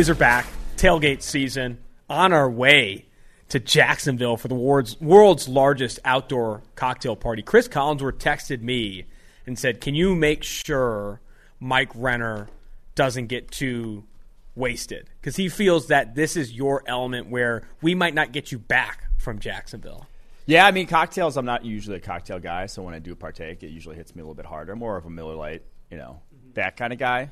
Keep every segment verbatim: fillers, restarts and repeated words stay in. boys are back. Tailgate season on our way to Jacksonville for the world's, world's largest outdoor cocktail party. Chris Collinsworth texted me and said, can you make sure Mike Renner doesn't get too wasted? Because he feels that this is your element where we might not get you back from Jacksonville. Yeah, I mean, cocktails, I'm not usually a cocktail guy, so when I do partake, it usually hits me a little bit harder. I'm more of a Miller Lite, you know, mm-hmm. that kind of guy.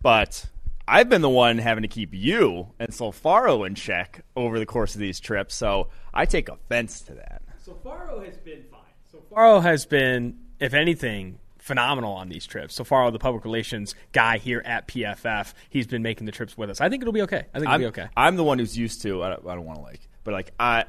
But I've been the one having to keep you and Sofaro in check over the course of these trips, so I take offense to that. Sofaro has been fine. Sofaro has been, if anything, phenomenal on these trips. Sofaro, the public relations guy here at P F F, he's been making the trips with us. I think it'll be okay. I think it'll I'm, be okay. I'm the one who's used to, I don't, I don't want to like, but like I,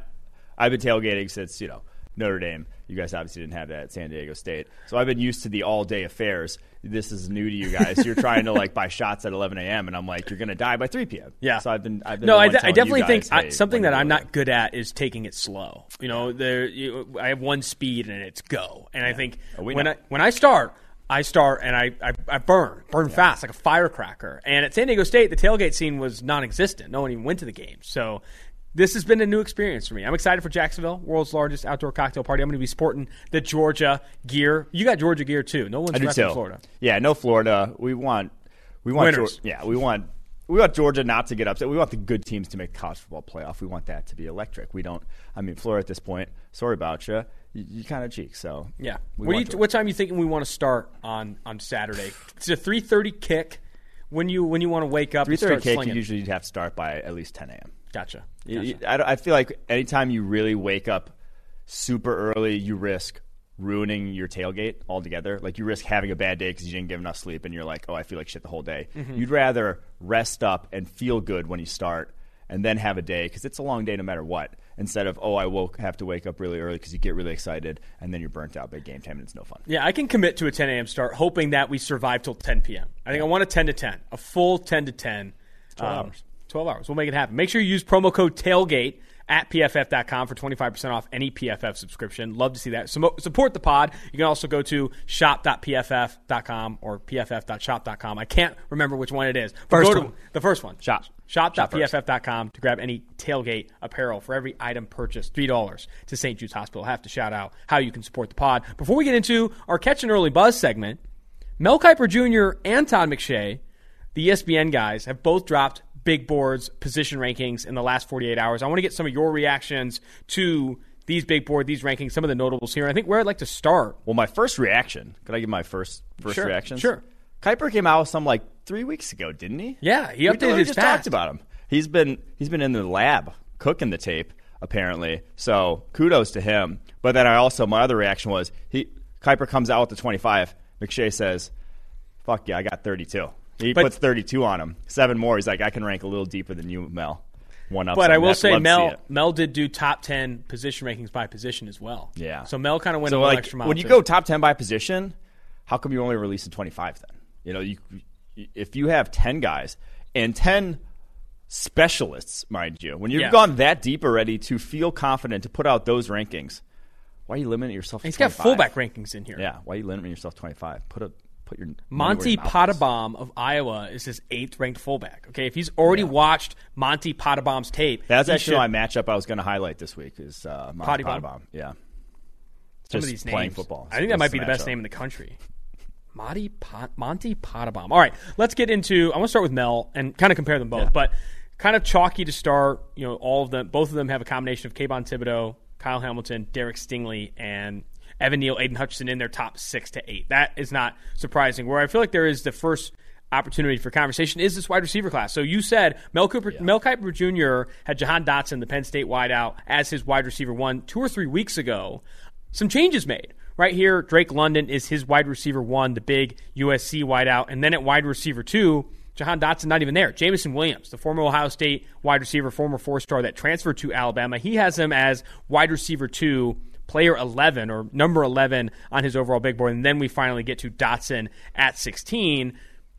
I've been tailgating since, you know, Notre Dame. You guys obviously didn't have that at San Diego State. So I've been used to the all-day affairs. This is new to you guys. You're trying to, like, buy shots at eleven a.m., and I'm like, you're going to die by three p.m. Yeah. So I've been, I've been No, I, d- I definitely guys, think hey, I, something that I'm not good at is taking it slow. You know, there, you, I have one speed, and it's go. And yeah. I think when know? I when I start, I start, and I, I, I burn, burn yeah. fast, like a firecracker. And at San Diego State, the tailgate scene was non-existent. No one even went to the game. So this has been a new experience for me. I'm excited for Jacksonville, world's largest outdoor cocktail party. I'm going to be sporting the Georgia gear. You got Georgia gear too. No one's repping Florida. Yeah, no Florida. We want, we want, Georgia, yeah, we want, we want Georgia not to get upset. We want the good teams to make the college football playoff. We want that to be electric. We don't. I mean, Florida at this point. Sorry about you. You, you kind of cheek. So yeah. What, do you, what time are you thinking we want to start on on Saturday? It's a three thirty kick. When you when you want to wake up, and start slinging. three thirty kick. You usually have to start by at least ten a.m. Gotcha. gotcha. I, I feel like anytime you really wake up super early, you risk ruining your tailgate altogether. Like, you risk having a bad day because you didn't get enough sleep, and you're like, oh, I feel like shit the whole day. Mm-hmm. You'd rather rest up and feel good when you start and then have a day, because it's a long day no matter what, instead of, oh, I woke have to wake up really early because you get really excited, and then you're burnt out by game time, and it's no fun. Yeah, I can commit to a ten a.m. start, hoping that we survive till ten p.m. I think I want a ten to ten, a full ten to ten. twelve hours. twelve hours. We'll make it happen. Make sure you use promo code TAILGATE at P F F dot com for twenty-five percent off any P F F subscription. Love to see that. So, support the pod. You can also go to shop dot p f f dot com or p f f dot shop dot com. I can't remember which one it is. First go one. To the first one. Shop. Shop dot p f f dot com to grab any tailgate apparel. For every item purchased, three dollars to Saint Jude's Hospital. I have to shout out how you can support the pod. Before we get into our Catch an Early Buzz segment, Mel Kiper Junior and Todd McShay, the E S P N guys, have both dropped big boards, position rankings in the last forty-eight hours. I want to get some of your reactions to these big board, these rankings, some of the notables here. And I think where I'd like to start. Well, my first reaction. Could I give my first first sure, reactions? Sure. Kiper came out with some like three weeks ago, didn't he? Yeah, he updated his stats. We just talked about him. He's been he's been in the lab cooking the tape apparently. So kudos to him. But then I also my other reaction was he Kiper comes out with the twenty-five. McShay says, "Fuck yeah, I got thirty-two." He but, puts thirty-two on him. Seven more. He's like, I can rank a little deeper than you, Mel. One up. But I will that. say, Love Mel Mel did do top ten position rankings by position as well. Yeah. So Mel kind of went so a little like, extra mile. When you too. go top ten by position, how come you only release the twenty-five then? You know, you if you have ten guys and ten specialists, mind you, when you've yeah. gone that deep already to feel confident to put out those rankings, why are you limiting yourself to and he's twenty-five? He's got fullback rankings in here. Yeah. Why are you limiting yourself to twenty-five? Put a Put your Monty Potabom of Iowa is his eighth ranked fullback. Okay, if he's already yeah. watched Monty Potabom's tape, that's actually should... my matchup I was going to highlight this week is uh, Monty Potabom. Potabom. Yeah, some Just of these playing names. Football. I think that might be the best up. name in the country. Monty Pot- Monty Potabom. All right, let's get into. I want to start with Mel and kind of compare them both, yeah. but kind of chalky to start. You know, all of them. Both of them have a combination of Kayvon Thibodeaux, Kyle Hamilton, Derek Stingley, and Evan Neal, Aiden Hutchinson in their top six to eight. That is not surprising. Where I feel like there is the first opportunity for conversation is this wide receiver class. So you said Mel, Cooper, yeah. Mel Kiper Junior had Jahan Dotson, the Penn State wideout, as his wide receiver one two or three weeks ago. Some changes made. Right here, Drake London is his wide receiver one, the big U S C wideout. And then at wide receiver two, Jahan Dotson not even there. Jamison Williams, the former Ohio State wide receiver, former four-star that transferred to Alabama. He has him as wide receiver two, player eleven or number eleven on his overall big board, and then we finally get to Dotson at sixteen.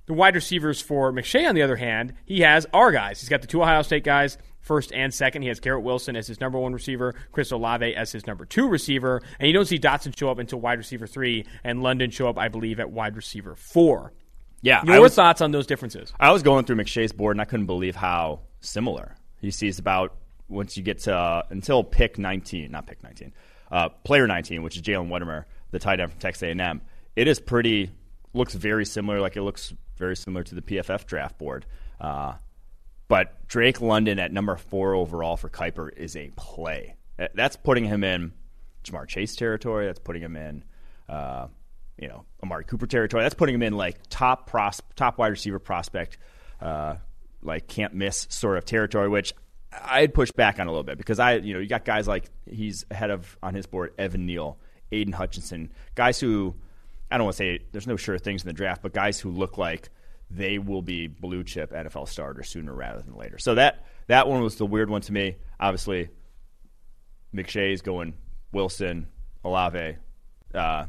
The wide receivers for McShay, on the other hand, he has our guys. He's got the two Ohio State guys, first and second. He has Garrett Wilson as his number one receiver, Chris Olave as his number two receiver, and you don't see Dotson show up until wide receiver three, and London show up, I believe, at wide receiver four. Yeah. Your was, thoughts on those differences? I was going through McShay's board, and I couldn't believe how similar he sees about once you get to uh, until pick nineteen, not pick nineteen, uh, player nineteen, which is Jalen Wettemer, the tight end from Texas A and M. It is pretty, looks very similar, like it looks very similar to the P F F draft board. Uh, but Drake London at number four overall for Kiper is a play. That's putting him in Jamar Chase territory. That's putting him in, uh, you know, Amari Cooper territory. That's putting him in like top pros- top wide receiver prospect, uh, like can't miss sort of territory, which I'd push back on a little bit because I, you know, you got guys like he's ahead of on his board Evan Neal, Aiden Hutchinson, guys who I don't want to say there's no sure things in the draft, but guys who look like they will be blue chip N F L starters sooner rather than later. So that that one was the weird one to me. Obviously, McShay's going Wilson, Olave, uh,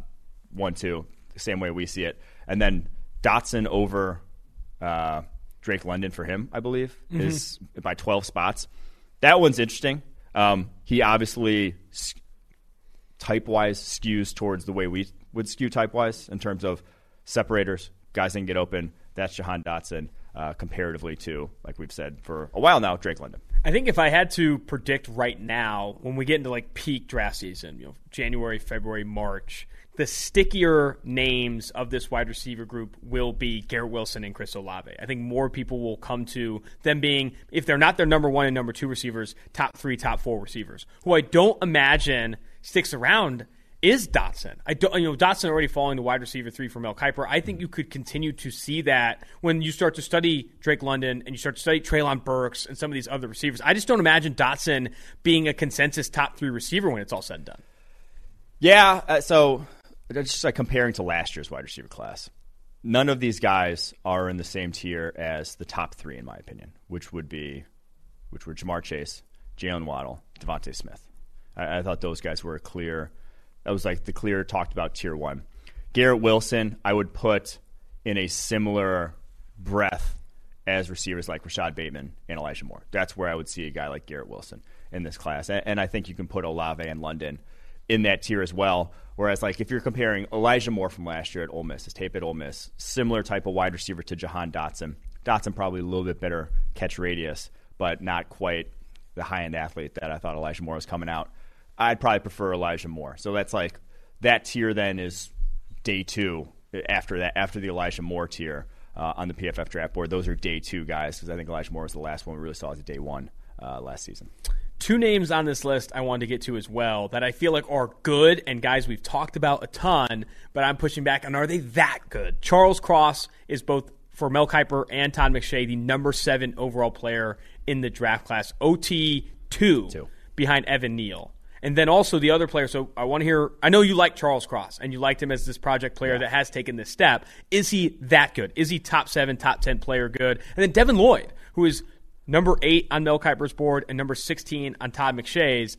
one, two, the same way we see it. And then Dotson over uh, Drake London for him, I believe, mm-hmm. is by twelve spots. That one's interesting. Um, he obviously type-wise skews towards the way we would skew type-wise in terms of separators, guys that can get open. That's Jahan Dotson uh, comparatively to, like we've said for a while now, Drake London. I think if I had to predict right now, when we get into like peak draft season, you know, January, February, March, the stickier names of this wide receiver group will be Garrett Wilson and Chris Olave. I think more people will come to them being, if they're not their number one and number two receivers, top three, top four receivers. Who I don't imagine sticks around is Dotson. I don't, you know, Dotson already falling to wide receiver three for Mel Kiper. I think you could continue to see that when you start to study Drake London and you start to study Treylon Burks and some of these other receivers. I just don't imagine Dotson being a consensus top three receiver when it's all said and done. Yeah, uh, so just like comparing to last year's wide receiver class, none of these guys are in the same tier as the top three, in my opinion, which would be, which were Jamar Chase, Jalen Waddle, Devontae Smith. I, I thought those guys were a clear. That was like the clear talked about tier one. Garrett Wilson, I would put in a similar breath as receivers like Rashad Bateman and Elijah Moore. That's where I would see a guy like Garrett Wilson in this class. And, and I think you can put Olave and London in that tier as well. Whereas like if you're comparing Elijah Moore from last year at Ole Miss, his tape at Ole Miss, similar type of wide receiver to Jahan Dotson. Dotson probably a little bit better catch radius, but not quite the high-end athlete that I thought Elijah Moore was coming out. I'd probably prefer Elijah Moore. So that's like that tier then is day two after that, after the Elijah Moore tier uh, on the P F F draft board. Those are day two guys because I think Elijah Moore was the last one we really saw as a day one uh, last season. Two names on this list I wanted to get to as well that I feel like are good and guys we've talked about a ton, but I'm pushing back on are they that good? Charles Cross is both for Mel Kiper and Todd McShay the number seven overall player in the draft class, O T two Two. behind Evan Neal. And then also the other player, so I want to hear, I know you like Charles Cross, and you liked him as this project player yeah. that has taken this step. Is he that good? Is he top seven, top ten player good? And then Devin Lloyd, who is number eight on Mel Kiper's board and number sixteen on Todd McShay's.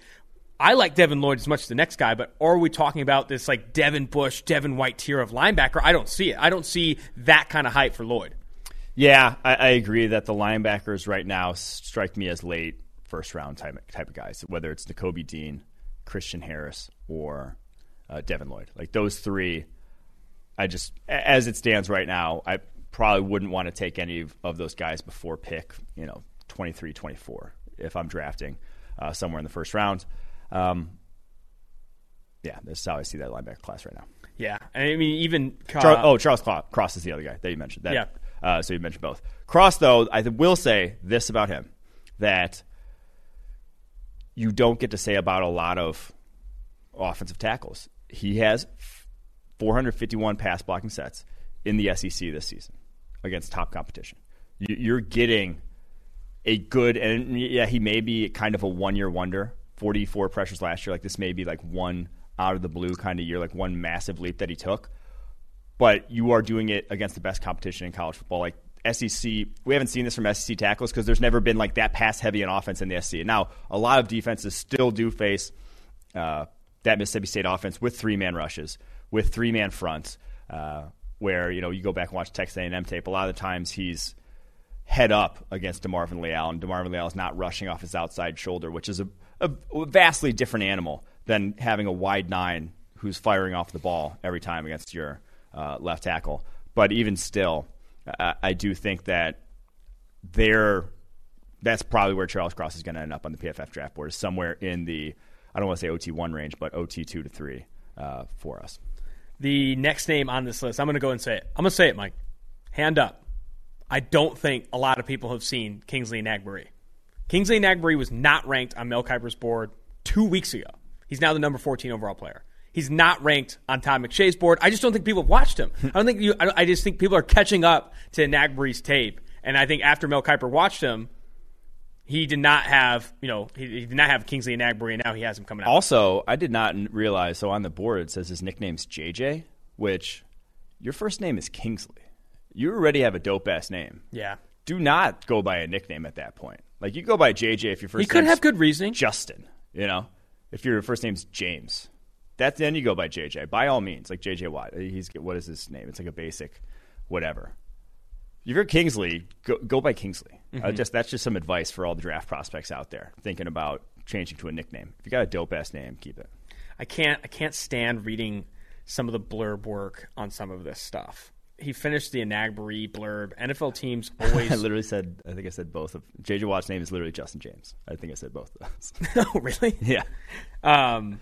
I like Devin Lloyd as much as the next guy, but are we talking about this like Devin Bush, Devin White tier of linebacker? I don't see it. I don't see that kind of hype for Lloyd. Yeah, I, I agree that the linebackers right now strike me as late first-round type, type of guys, whether it's Nakobe Dean, Christian Harris, or uh, Devin Lloyd. Like those three, I just, as it stands right now, I probably wouldn't want to take any of those guys before pick, you know, twenty-three, twenty-four, if I'm drafting uh, somewhere in the first round. Um, yeah, that's how I see that linebacker class right now. Yeah, I mean, even uh, Char- oh, Charles Cross is the other guy that you mentioned. That, yeah. Uh, so you mentioned both. Cross, though, I will say this about him, that you don't get to say about a lot of offensive tackles. He has four hundred fifty-one pass blocking sets in the S E C this season against top competition. You're getting a good, and yeah, he may be kind of a one-year wonder, forty-four pressures last year. Like this may be like one out of the blue kind of year, like one massive leap that he took. But you are doing it against the best competition in college football. Like S E C, we haven't seen this from S E C tackles because there's never been like that pass heavy in offense in the S E C. Now, a lot of defenses still do face uh, that Mississippi State offense with three-man rushes, with three-man fronts, uh, where, you know, you go back and watch Texas A and M tape. A lot of the times he's head up against DeMarvin Leal, and DeMarvin Leal is not rushing off his outside shoulder, which is a, a vastly different animal than having a wide nine who's firing off the ball every time against your uh, left tackle. But even still – I, I do think that they're that's probably where Charles Cross is going to end up on the P F F draft board, is somewhere in the, I don't want to say O T one range, but O T two to three uh, for us. The next name on this list, I'm going to go and say it. I'm going to say it, Mike. Hand up. I don't think a lot of people have seen Kingsley Nagbari. Kingsley Nagbari was not ranked on Mel Kiper's board two weeks ago. He's now the number fourteen overall player. He's not ranked on Todd McShay's board. I just don't think people have watched him. I don't think you. I, I just think people are catching up to Nagbari's tape. And I think after Mel Kiper watched him, he did not have, you know, he, he did not have Kingsley Nagbari, and now he has him coming out. Also, I did not realize. So on the board it says his nickname's J J, which your first name is Kingsley. You already have a dope ass name. Yeah. Do not go by a nickname at that point. Like, you go by J J if your first name's... He could have good reasoning. Justin, you know, if your first name's James. That, then you go by J J, by all means. Like J J Watt, he's what is his name? It's like a basic whatever. If you're Kingsley, go, go by Kingsley. Mm-hmm. Uh, just that's just some advice for all the draft prospects out there thinking about changing to a nickname. If you got a dope ass name, keep it. I can't. I can't stand reading some of the blurb work on some of this stuff. He finished the Nagbari blurb. N F L teams always... I literally said... I think I said both of... J J Watt's name is literally Justin James. I think I said both of those. Oh, really? Yeah. Um,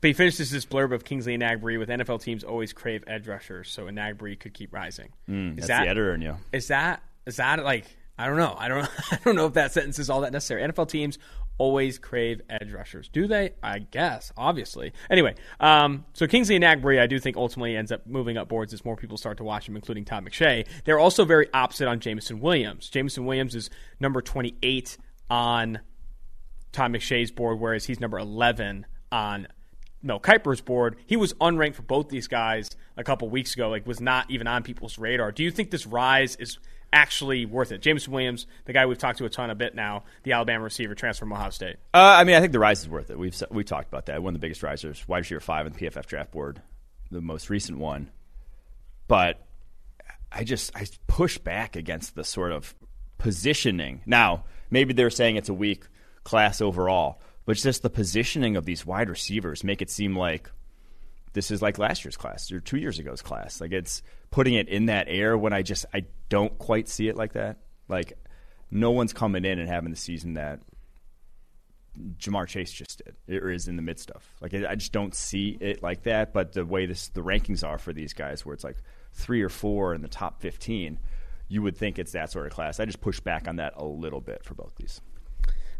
but he finishes this blurb of Kingsley Nagbari with N F L teams always crave edge rushers, so Nagbari could keep rising. Mm, that's that, the editor in you. Is that... Is that like... I don't know. I don't, I don't know if that sentence is all that necessary. N F L teams always crave edge rushers. Do they? I guess, obviously. Anyway, um, so Kingsley Nagbari, I do think, ultimately ends up moving up boards as more people start to watch him, including Todd McShay. They're also very opposite on Jameson Williams. Jameson Williams is number twenty-eight on Todd McShay's board, whereas he's number eleven on Mel Kiper's board. He was unranked for both these guys a couple weeks ago, like was not even on people's radar. Do you think this rise is actually worth it? Jameson Williams, the guy we've talked to a ton a bit now, the Alabama receiver, transfer from Ohio State. Uh, I mean, I think the rise is worth it. We've we talked about that. One of the biggest risers, wide receiver five on the P F F draft board, the most recent one. But I just I push back against the sort of positioning. Now, maybe they're saying it's a weak class overall, but it's just the positioning of these wide receivers make it seem like this is like last year's class or two years ago's class. Like, it's putting it in that air when I just I don't quite see it like that. Like, no one's coming in and having the season that Jamar Chase just did or is in the midst of. Like, I just don't see it like that. But the way this the rankings are for these guys, where it's like three or four in the top fifteen, you would think it's that sort of class. I just push back on that a little bit for both these.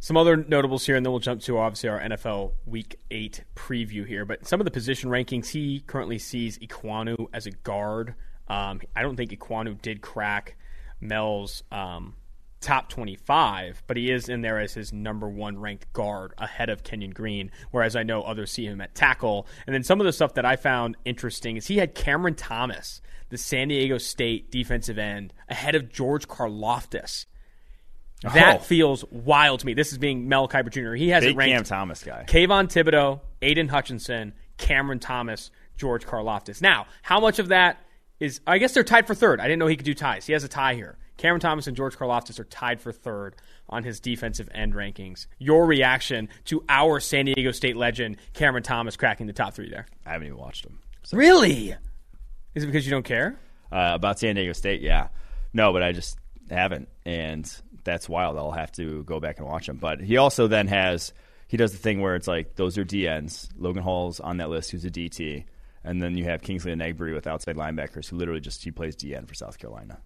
Some other notables here, and then we'll jump to, obviously, our N F L Week eight preview here. But some of the position rankings, he currently sees Ikwonu as a guard. Um, I don't think Ikwonu did crack Mel's um, top twenty-five, but he is in there as his number one ranked guard ahead of Kenyon Green, whereas I know others see him at tackle. And then some of the stuff that I found interesting is he had Cameron Thomas, the San Diego State defensive end, ahead of George Karlaftis. That oh. feels wild to me. This is being Mel Kiper Junior He has it ranked. Cam Thomas guy. Kayvon Thibodeaux, Aiden Hutchinson, Cameron Thomas, George Karlaftis. Now, how much of that is... I guess they're tied for third. I didn't know he could do ties. He has a tie here. Cameron Thomas and George Karlaftis are tied for third on his defensive end rankings. Your reaction to our San Diego State legend, Cameron Thomas, cracking the top three there? I haven't even watched him. So. Really? Is it because you don't care? Uh, about San Diego State, yeah. No, but I just haven't. And... that's wild. I'll have to go back and watch him. But he also then has, he does the thing where it's like, those are D Ns. Logan Hall's on that list, who's a D T. And then you have Kingsley Nagbari with outside linebackers, who literally just, he plays D N for South Carolina.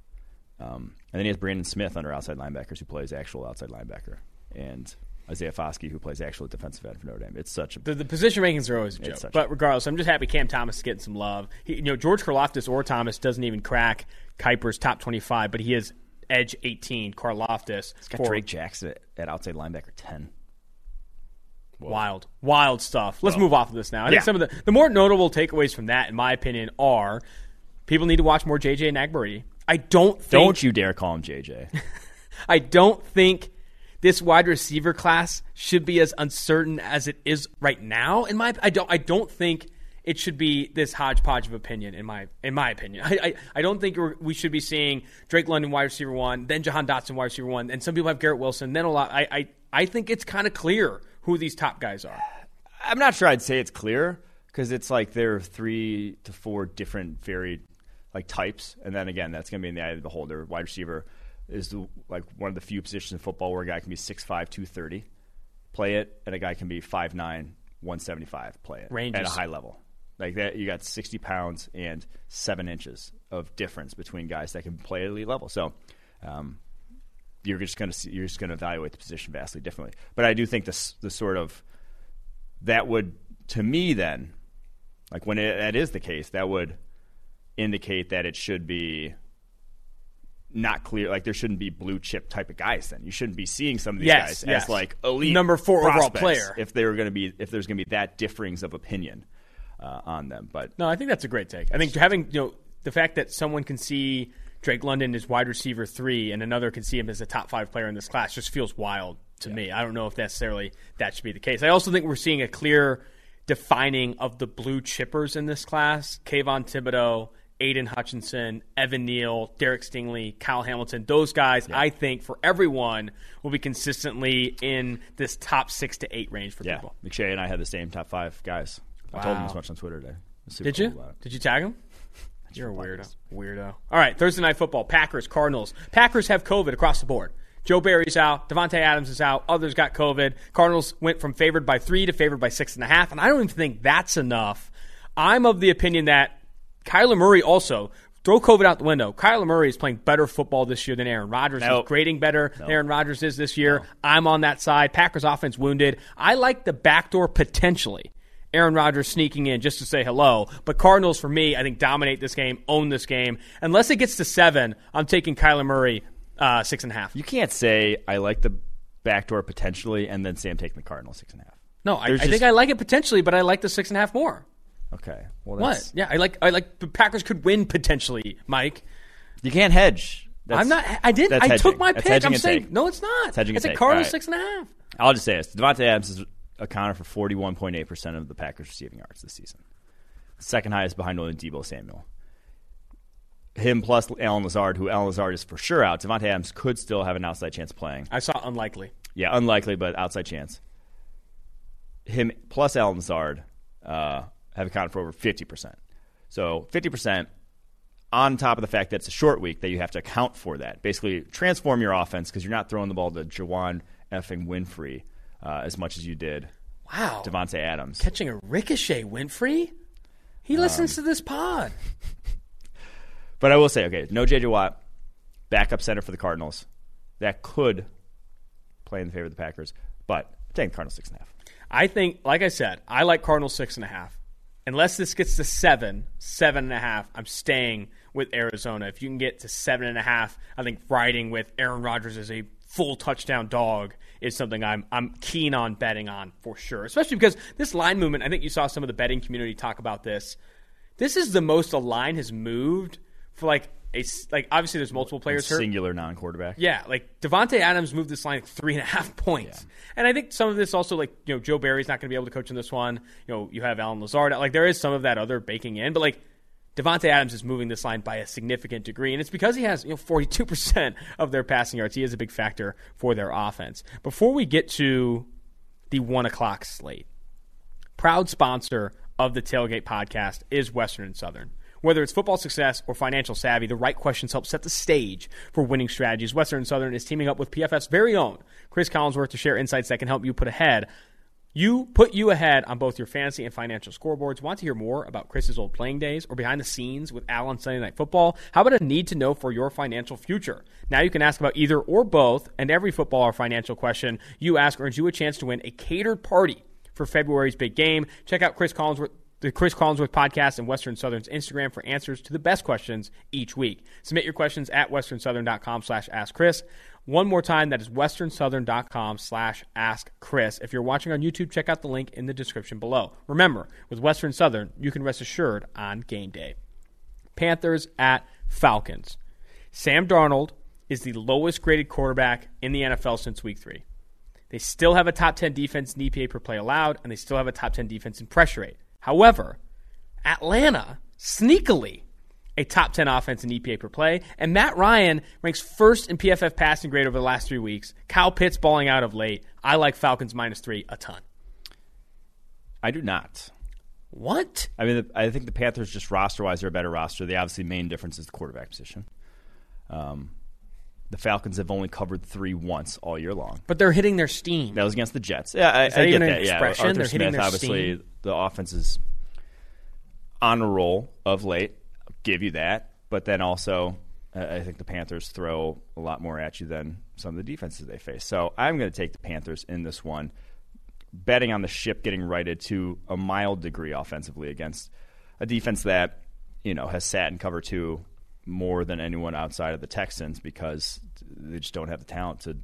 Um, and then he has Brandon Smith under outside linebackers, who plays actual outside linebacker. And Isaiah Foskey, who plays actual defensive end for Notre Dame. It's such a... The, the position rankings are always a joke. But regardless, I'm just happy Cam Thomas is getting some love. He, you know, George Karlaftis or Thomas doesn't even crack Kiper's top twenty-five, but he is... edge eighteen, Karlaftis. It's got for, Drake Jackson at outside linebacker ten. Whoa. Wild, wild stuff. Let's Whoa. move off of this now. I yeah. think some of the, the more notable takeaways from that, in my opinion, are people need to watch more J J Nagbari. I don't think... Don't you dare call him J J. I don't think this wide receiver class should be as uncertain as it is right now. In my, I don't. I don't think... it should be this hodgepodge of opinion, in my in my opinion. I I, I don't think we're, we should be seeing Drake London wide receiver one, then Jahan Dotson wide receiver one, and some people have Garrett Wilson. Then a lot. I I, I think it's kind of clear who these top guys are. I'm not sure I'd say it's clear, because it's like there are three to four different, very like types. And then again, that's going to be in the eye of the beholder. Wide receiver is the, like one of the few positions in football where a guy can be six five, two thirty, play it, and a guy can be five nine, one seventy-five, play it Rangers. At a high level. Like that, you got sixty pounds and seven inches of difference between guys that can play at elite level. So um, you're just going to you're just going to evaluate the position vastly differently. But I do think this the sort of that would to me then, like when it, that is the case, that would indicate that it should be not clear. Like there shouldn't be blue chip type of guys. Then you shouldn't be seeing some of these yes, guys yes. as like elite number four overall player if they were going to be if there's going to be that difference of opinion. Uh, on them, but no, I think that's a great take. I think having you know the fact that someone can see Drake London as wide receiver three and another can see him as a top five player in this class just feels wild to yeah. me. I don't know if necessarily that should be the case. I also think we're seeing a clear defining of the blue chippers in this class: Kayvon Thibodeaux, Aiden Hutchinson, Evan Neal, Derek Stingley, Kyle Hamilton. Those guys, yeah. I think, for everyone, will be consistently in this top six to eight range for yeah. people. McShay and I had the same top five guys. Wow. I told him as much on Twitter today. Did cool you? Did you tag him? You're a weirdo. Weirdo. All right, Thursday Night Football, Packers, Cardinals. Packers have COVID across the board. Joe Barry's out. Davante Adams is out. Others got COVID. Cardinals went from favored by three to favored by six and a half, and I don't even think that's enough. I'm of the opinion that Kyler Murray also – throw COVID out the window. Kyler Murray is playing better football this year than Aaron Rodgers. Nope. He's grading better nope. than Aaron Rodgers is this year. No. I'm on that side. Packers offense wounded. I like the backdoor potentially. Aaron Rodgers sneaking in just to say hello. But Cardinals, for me, I think dominate this game, own this game. Unless it gets to seven, I'm taking Kyler Murray uh, six and a half. You can't say I like the backdoor potentially and then say I'm taking the Cardinals six and a half. No, I, just... I think I like it potentially, but I like the six and a half more. Okay. Well, that's... What? Yeah, I like I like the Packers could win potentially, Mike. You can't hedge. That's, I'm not. I did. I hedging. took my that's pick. I'm saying take. no, it's not. It's hedging. It's a Cardinals right. six and a half. I'll just say this: Davante Adams is accounted for forty-one point eight percent of the Packers' receiving yards this season. Second highest behind only Deebo Samuel. Him plus Allen Lazard, who Allen Lazard is for sure out. Davante Adams could still have an outside chance playing. I saw unlikely. Yeah, unlikely, but outside chance. Him plus Allen Lazard uh, have accounted for over fifty percent. So fifty percent on top of the fact that it's a short week that you have to account for that. Basically, transform your offense because you're not throwing the ball to Jawan effing Winfrey. Uh, as much as you did. Wow. Davante Adams. Catching a ricochet, Winfrey? He listens um, to this pod. But I will say, okay, no J J Watt, backup center for the Cardinals. That could play in the favor of the Packers, but I'm taking Cardinals six and a half. I think, like I said, I like Cardinals six and a half. Unless this gets to seven, seven and a half, I'm staying with Arizona. If you can get to seven and a half, I think riding with Aaron Rodgers is a full touchdown dog is something I'm I'm keen on betting on for sure, especially because this line movement, I think you saw some of the betting community talk about this. This is the most a line has moved for like a, like obviously there's multiple players hurt. Singular non-quarterback. Yeah, like Davante Adams moved this line like three and a half points. Yeah. And I think some of this also like, you know, Joe Barry's not going to be able to coach in this one. You know, you have Allen Lazard. Like there is some of that other baking in, but like Davante Adams is moving this line by a significant degree, and it's because he has you know forty-two percent of their passing yards. He is a big factor for their offense. Before we get to the one o'clock slate, proud sponsor of the Tailgate Podcast is Western and Southern. Whether it's football success or financial savvy, the right questions help set the stage for winning strategies. Western and Southern is teaming up with P F F's very own Chris Collinsworth to share insights that can help you put ahead You put you ahead on both your fantasy and financial scoreboards. Want to hear more about Chris's old playing days or behind the scenes with Al on Sunday Night Football? How about a need to know for your financial future? Now you can ask about either or both, and every football or financial question you ask earns you a chance to win a catered party for February's big game. Check out Chris Collinsworth, the Chris Collinsworth Podcast and Western Southern's Instagram for answers to the best questions each week. Submit your questions at westernsouthern.com slash ask Chris. One more time, that is westernsouthern.com slash ask Chris. If you're watching on YouTube, check out the link in the description below. Remember, with Western Southern, you can rest assured on game day. Panthers at Falcons. Sam Darnold is the lowest graded quarterback in the N F L since week three. They still have a top ten defense in E P A per play allowed, and they still have a top ten defense in pressure rate. However, Atlanta sneakily a top ten offense in E P A per play, and Matt Ryan ranks first in P F F passing grade over the last three weeks. Kyle Pitts balling out of late. I like Falcons minus three a ton. I do not. What? I mean, I think the Panthers just roster-wise are a better roster. The obviously main difference is the quarterback position. Um, the Falcons have only covered three once all year long. But they're hitting their steam. That was against the Jets. Yeah, I, is that I even get an that. Expression? Yeah, Arthur they're Smith, hitting their obviously, steam. The offense is on a roll of late. I'll give you that. But then also, uh, I think the Panthers throw a lot more at you than some of the defenses they face. So I'm going to take the Panthers in this one, betting on the ship getting righted to a mild degree offensively against a defense that, you know, has sat in cover two more than anyone outside of the Texans because they just don't have the talent to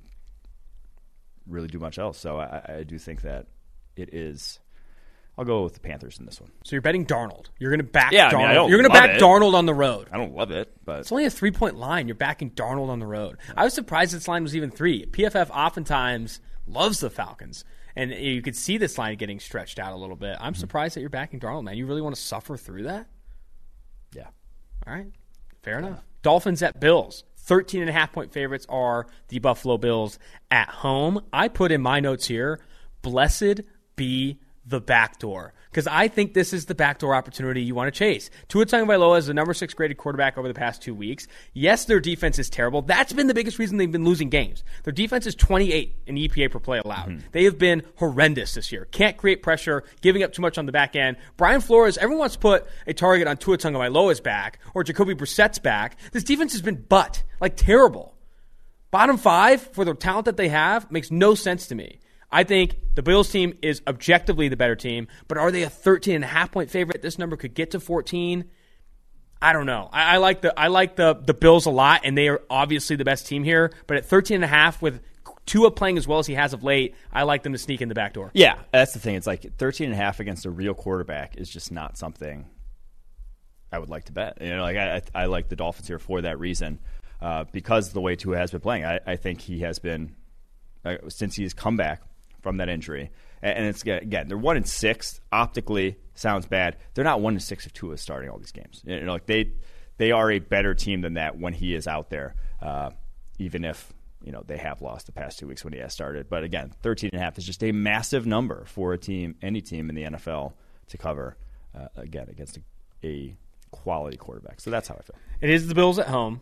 really do much else. So I, I do think that it is – I'll go with the Panthers in this one. So you're betting Darnold. You're going to back yeah, Darnold. I mean, I don't you're going to back it. Darnold on the road. I don't love it, but it's only a three-point line. You're backing Darnold on the road. I was surprised this line was even three. P F F oftentimes loves the Falcons. And you could see this line getting stretched out a little bit. I'm mm-hmm. surprised that you're backing Darnold, man. You really want to suffer through that? Yeah. All right. Fair enough. Yeah. Dolphins at Bills. thirteen and a half point favorites are the Buffalo Bills at home. I put in my notes here, blessed be the backdoor. Because I think this is the backdoor opportunity you want to chase. Tua Tagovailoa is the number six graded quarterback over the past two weeks. Yes, their defense is terrible. That's been the biggest reason they've been losing games. Their defense is twenty-eight in E P A per play allowed. Mm-hmm. They have been horrendous this year. Can't create pressure, giving up too much on the back end. Brian Flores, everyone wants to put a target on Tua Tagovailoa's back or Jacoby Brissett's back. This defense has been butt, like terrible. Bottom five for the talent that they have makes no sense to me. I think the Bills team is objectively the better team, but are they a thirteen and a half point favorite? This number could get to fourteen. I don't know. I, I like the I like the the Bills a lot, and they are obviously the best team here. But at thirteen and a half, with Tua playing as well as he has of late, I like them to sneak in the back door. Yeah, that's the thing. It's like thirteen and a half against a real quarterback is just not something I would like to bet. You know, like I I like the Dolphins here for that reason uh, because of the way Tua has been playing. I, I think he has been uh, since he's come back from that injury. And it's, again, they're one and six. Optically, sounds bad. They're not one and six if Tua is starting all these games. You know, like they they are a better team than that when he is out there, uh, even if, you know, they have lost the past two weeks when he has started. But again, thirteen and a half is just a massive number for a team, any team in the N F L to cover, uh, again, against a, a quality quarterback. So that's how I feel. It is the Bills at home.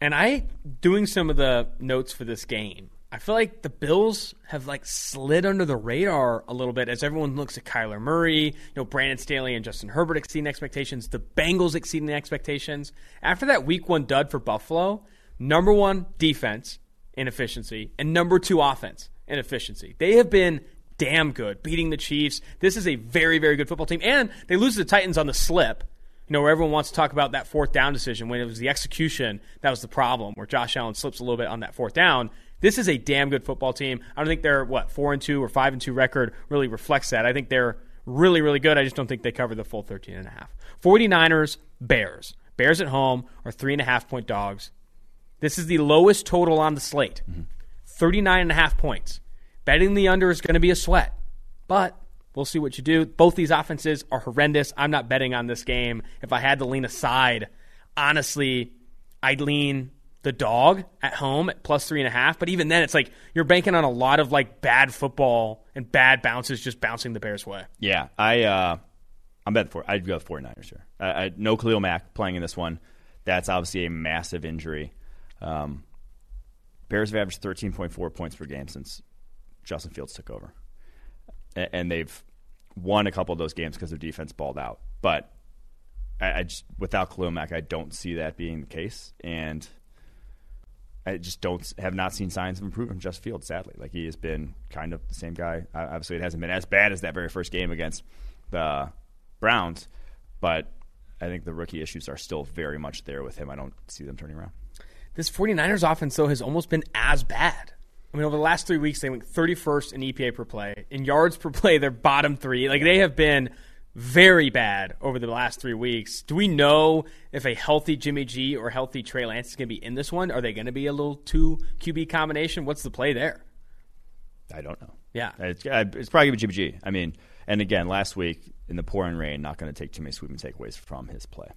And I, doing some of the notes for this game, I feel like the Bills have like slid under the radar a little bit as everyone looks at Kyler Murray, you know, Brandon Staley and Justin Herbert exceeding expectations, the Bengals exceeding expectations. After that week one dud for Buffalo, number one defense inefficiency and number two offense inefficiency. They have been damn good beating the Chiefs. This is a very, very good football team. And they lose to the Titans on the slip. You know, where everyone wants to talk about that fourth down decision when it was the execution that was the problem, where Josh Allen slips a little bit on that fourth down. This is a damn good football team. I don't think their, what, four and two or five and two record really reflects that. I think they're really, really good. I just don't think they cover the full thirteen and a half. forty-niners, Bears. Bears at home are three and a half point dogs. This is the lowest total on the slate. Mm-hmm. thirty-nine and a half points. Betting the under is going to be a sweat, but we'll see what you do. Both these offenses are horrendous. I'm not betting on this game. If I had to lean a side, honestly, I'd lean the dog at home at plus three and a half. But even then, it's like you're banking on a lot of like bad football and bad bounces just bouncing the Bears' way. Yeah, I, uh, I'm betting for it. I'd go with forty-niners here. I, I, no Khalil Mack playing in this one. That's obviously a massive injury. Um, Bears have averaged thirteen point four points per game since Justin Fields took over. And, and they've won a couple of those games because their defense balled out. But I, I just, without Khalil Mack, I don't see that being the case. And I just don't have not seen signs of improvement from Justin Fields, sadly. Like, he has been kind of the same guy. Obviously, it hasn't been as bad as that very first game against the Browns, but I think the rookie issues are still very much there with him. I don't see them turning around. This forty-niners offense, though, has almost been as bad. I mean, over the last three weeks, they went thirty-first in E P A per play. In yards per play, they're bottom three. Like, they have been very bad over the last three weeks. Do we know if a healthy Jimmy G or healthy Trey Lance is going to be in this one? Are they going to be a little two Q B combination? What's the play there? I don't know. Yeah. It's, it's probably going to be Jimmy G. I mean, and again, last week in the pouring rain, not going to take too many sweeping takeaways from his play.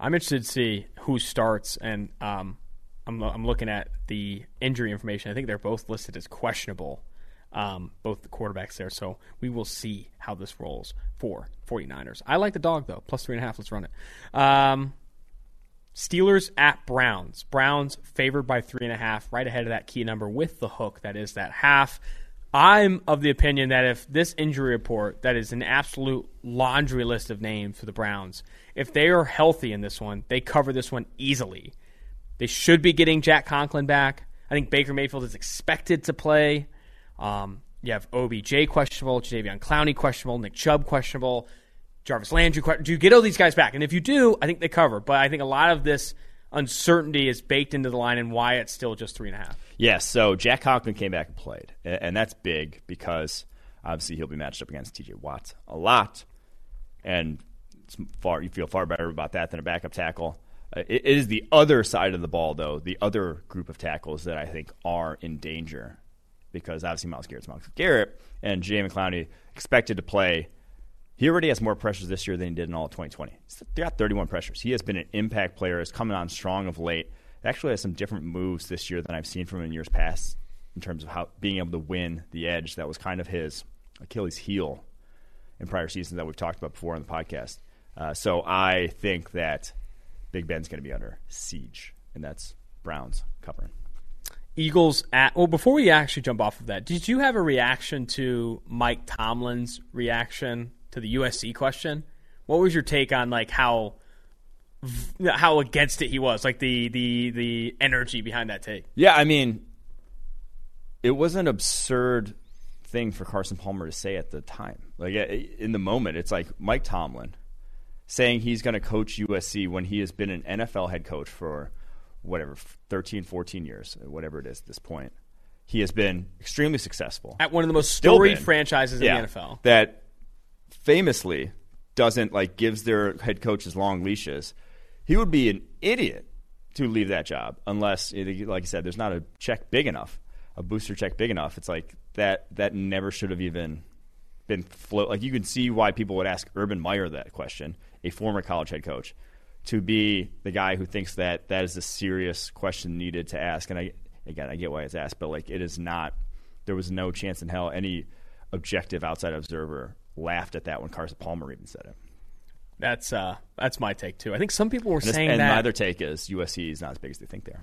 I'm interested to see who starts, and um, I'm, I'm looking at the injury information. I think they're both listed as questionable. um, both the quarterbacks there. So we will see how this rolls for 49ers. I like the dog, though. Plus three and a half. Let's run it. Um, Steelers at Browns. Browns favored by three and a half, right ahead of that key number with the hook. That is that half. I'm of the opinion that if this injury report, that is an absolute laundry list of names for the Browns, if they are healthy in this one, they cover this one easily. They should be getting Jack Conklin back. I think Baker Mayfield is expected to play. Um, you have O B J questionable, Jadeveon Clowney questionable, Nick Chubb questionable, Jarvis Landry questionable. Do you get all these guys back? And if you do, I think they cover. But I think a lot of this uncertainty is baked into the line and why it's still just three and a half. Yes, yeah, so Jack Conklin came back and played. And that's big because obviously he'll be matched up against T J Watt a lot. And it's far, you feel far better about that than a backup tackle. It is the other side of the ball, though, the other group of tackles that I think are in danger because obviously Myles Garrett's Myles Garrett and Jadeveon Clowney expected to play. He already has more pressures this year than he did in all of twenty twenty. He's got thirty-one pressures. He has been an impact player. He's coming on strong of late. Actually has some different moves this year than I've seen from him in years past in terms of how being able to win the edge. That was kind of his Achilles heel in prior seasons that we've talked about before on the podcast. Uh, so I think that Big Ben's going to be under siege, and that's Browns covering. Eagles at – well, before we actually jump off of that, did you have a reaction to Mike Tomlin's reaction to the U S C question? What was your take on, like, how how against it he was, like the the, the energy behind that take? Yeah, I mean, it was an absurd thing for Carson Palmer to say at the time. Like, in the moment, it's like Mike Tomlin – saying he's going to coach U S C when he has been an N F L head coach for whatever, thirteen, fourteen years, whatever it is at this point. He has been extremely successful. At one of the most storied franchises in yeah, the N F L. That famously doesn't, like, gives their head coaches long leashes. He would be an idiot to leave that job unless, like I said, there's not a check big enough, a booster check big enough. It's like that, that never should have even been float. Like, you can see why people would ask Urban Meyer that question, a former college head coach, to be the guy who thinks that that is a serious question needed to ask. And I, again, I get why it's asked, but like, it is not, there was no chance in hell any objective outside observer laughed at that when Carson Palmer even said it. That's uh, that's my take too. I think some people were and saying and that. And my other take is U S C is not as big as they think they are.